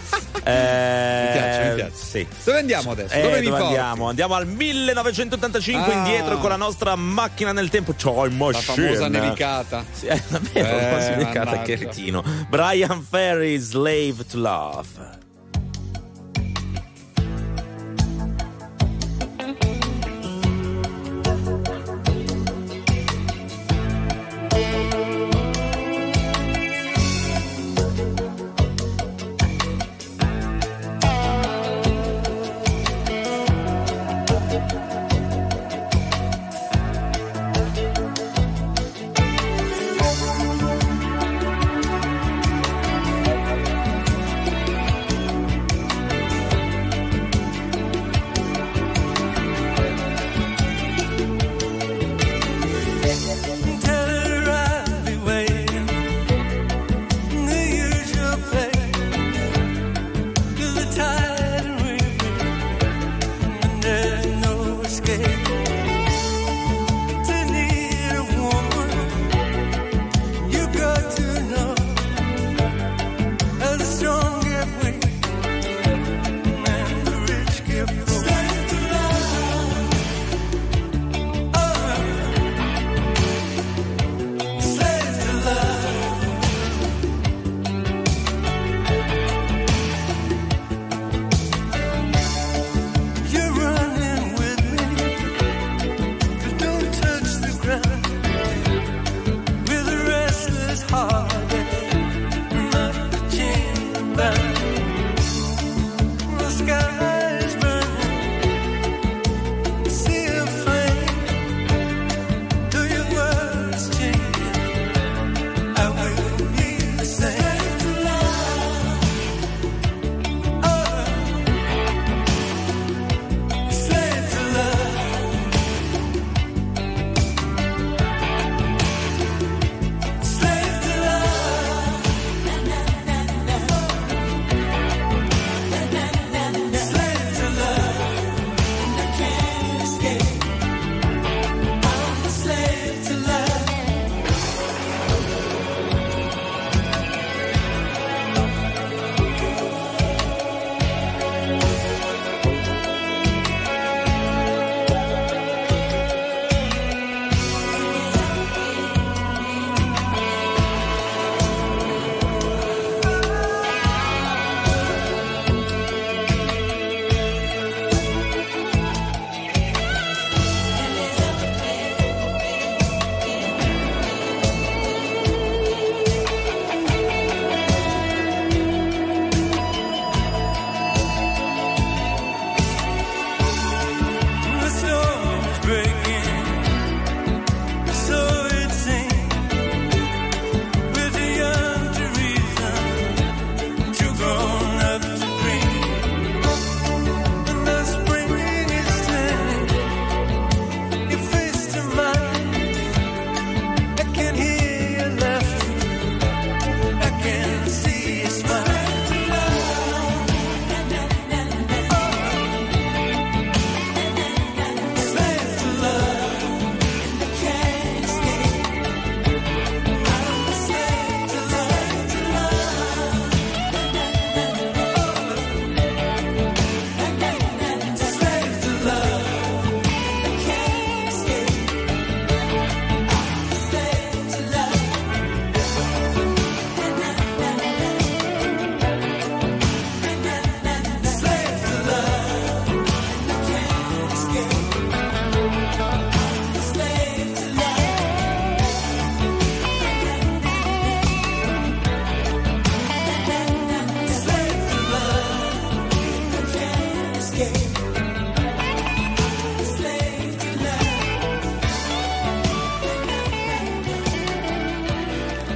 Eh, mi piace, mi piace. Sì. Dove andiamo adesso? Eh, dove dove andiamo? Andiamo al millenovecentottantacinque, ah. indietro con la nostra macchina nel tempo. Time Machine. La famosa nevicata. Sì, è davvero, eh, la famosa nevicata, che ritino. Brian Ferry, Slave to Love.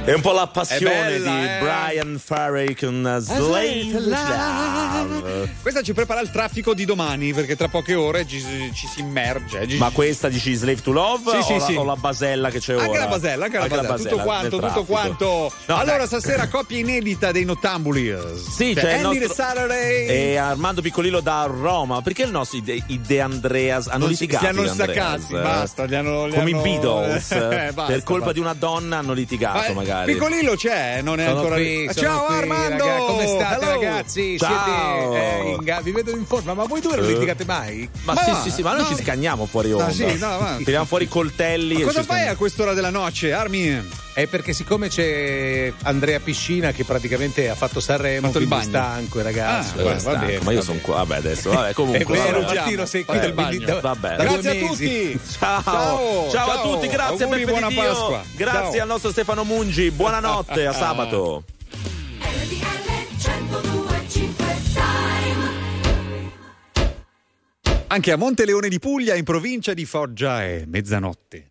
È un po' la passione bella, di eh. Brian Ferry con Slate Love. Questa ci prepara il traffico di domani, perché tra poche ore ci, ci si immerge. Ci, Ma questa dici Slave to Love? Sì, o, sì, la, sì. o la basella che c'è anche ora? La basella, anche, anche la basella, tutto quanto, tutto quanto. No, allora, dai. Stasera coppia inedita dei Nottambuli. Sì, c'è, c'è il nostro Saturday e Armando Piccolillo da Roma. Perché il nostro De, De Andreas hanno litigato? Li hanno staccati, basta. Li hanno, li Come hanno... i Beatles, eh, basta, per colpa basta. di una donna hanno litigato, Ma, magari. Piccolillo c'è, non è sono ancora qui. Ciao qui, Armando, ragazzi, come state? Hello. Ragazzi, ciao. Siete eh, in ga- vi vedo in forma, ma voi due non litigate mai? Ma, ma sì, va, sì, sì, ma noi no. ci scagniamo fuori onda. No, sì, no, tiriamo fuori coltelli. Ma e cosa fai scagniamo. a quest'ora della noce, Armi? È perché siccome c'è Andrea Piscina che praticamente ha fatto Sanremo, fatto il bagno. stanco, ragazzi. Ah, guarda, stanco, bene, ma io sono qua, vabbè adesso, vabbè comunque. È vero, Gino, sei qui del bagno. Da, vabbè. Grazie a tutti. Ciao. Ciao, ciao a tutti, grazie auguri, per buona Pasqua. Grazie ciao. al nostro Stefano Mungi. Buonanotte, a sabato. Anche a Monteleone di Puglia, in provincia di Foggia, è mezzanotte.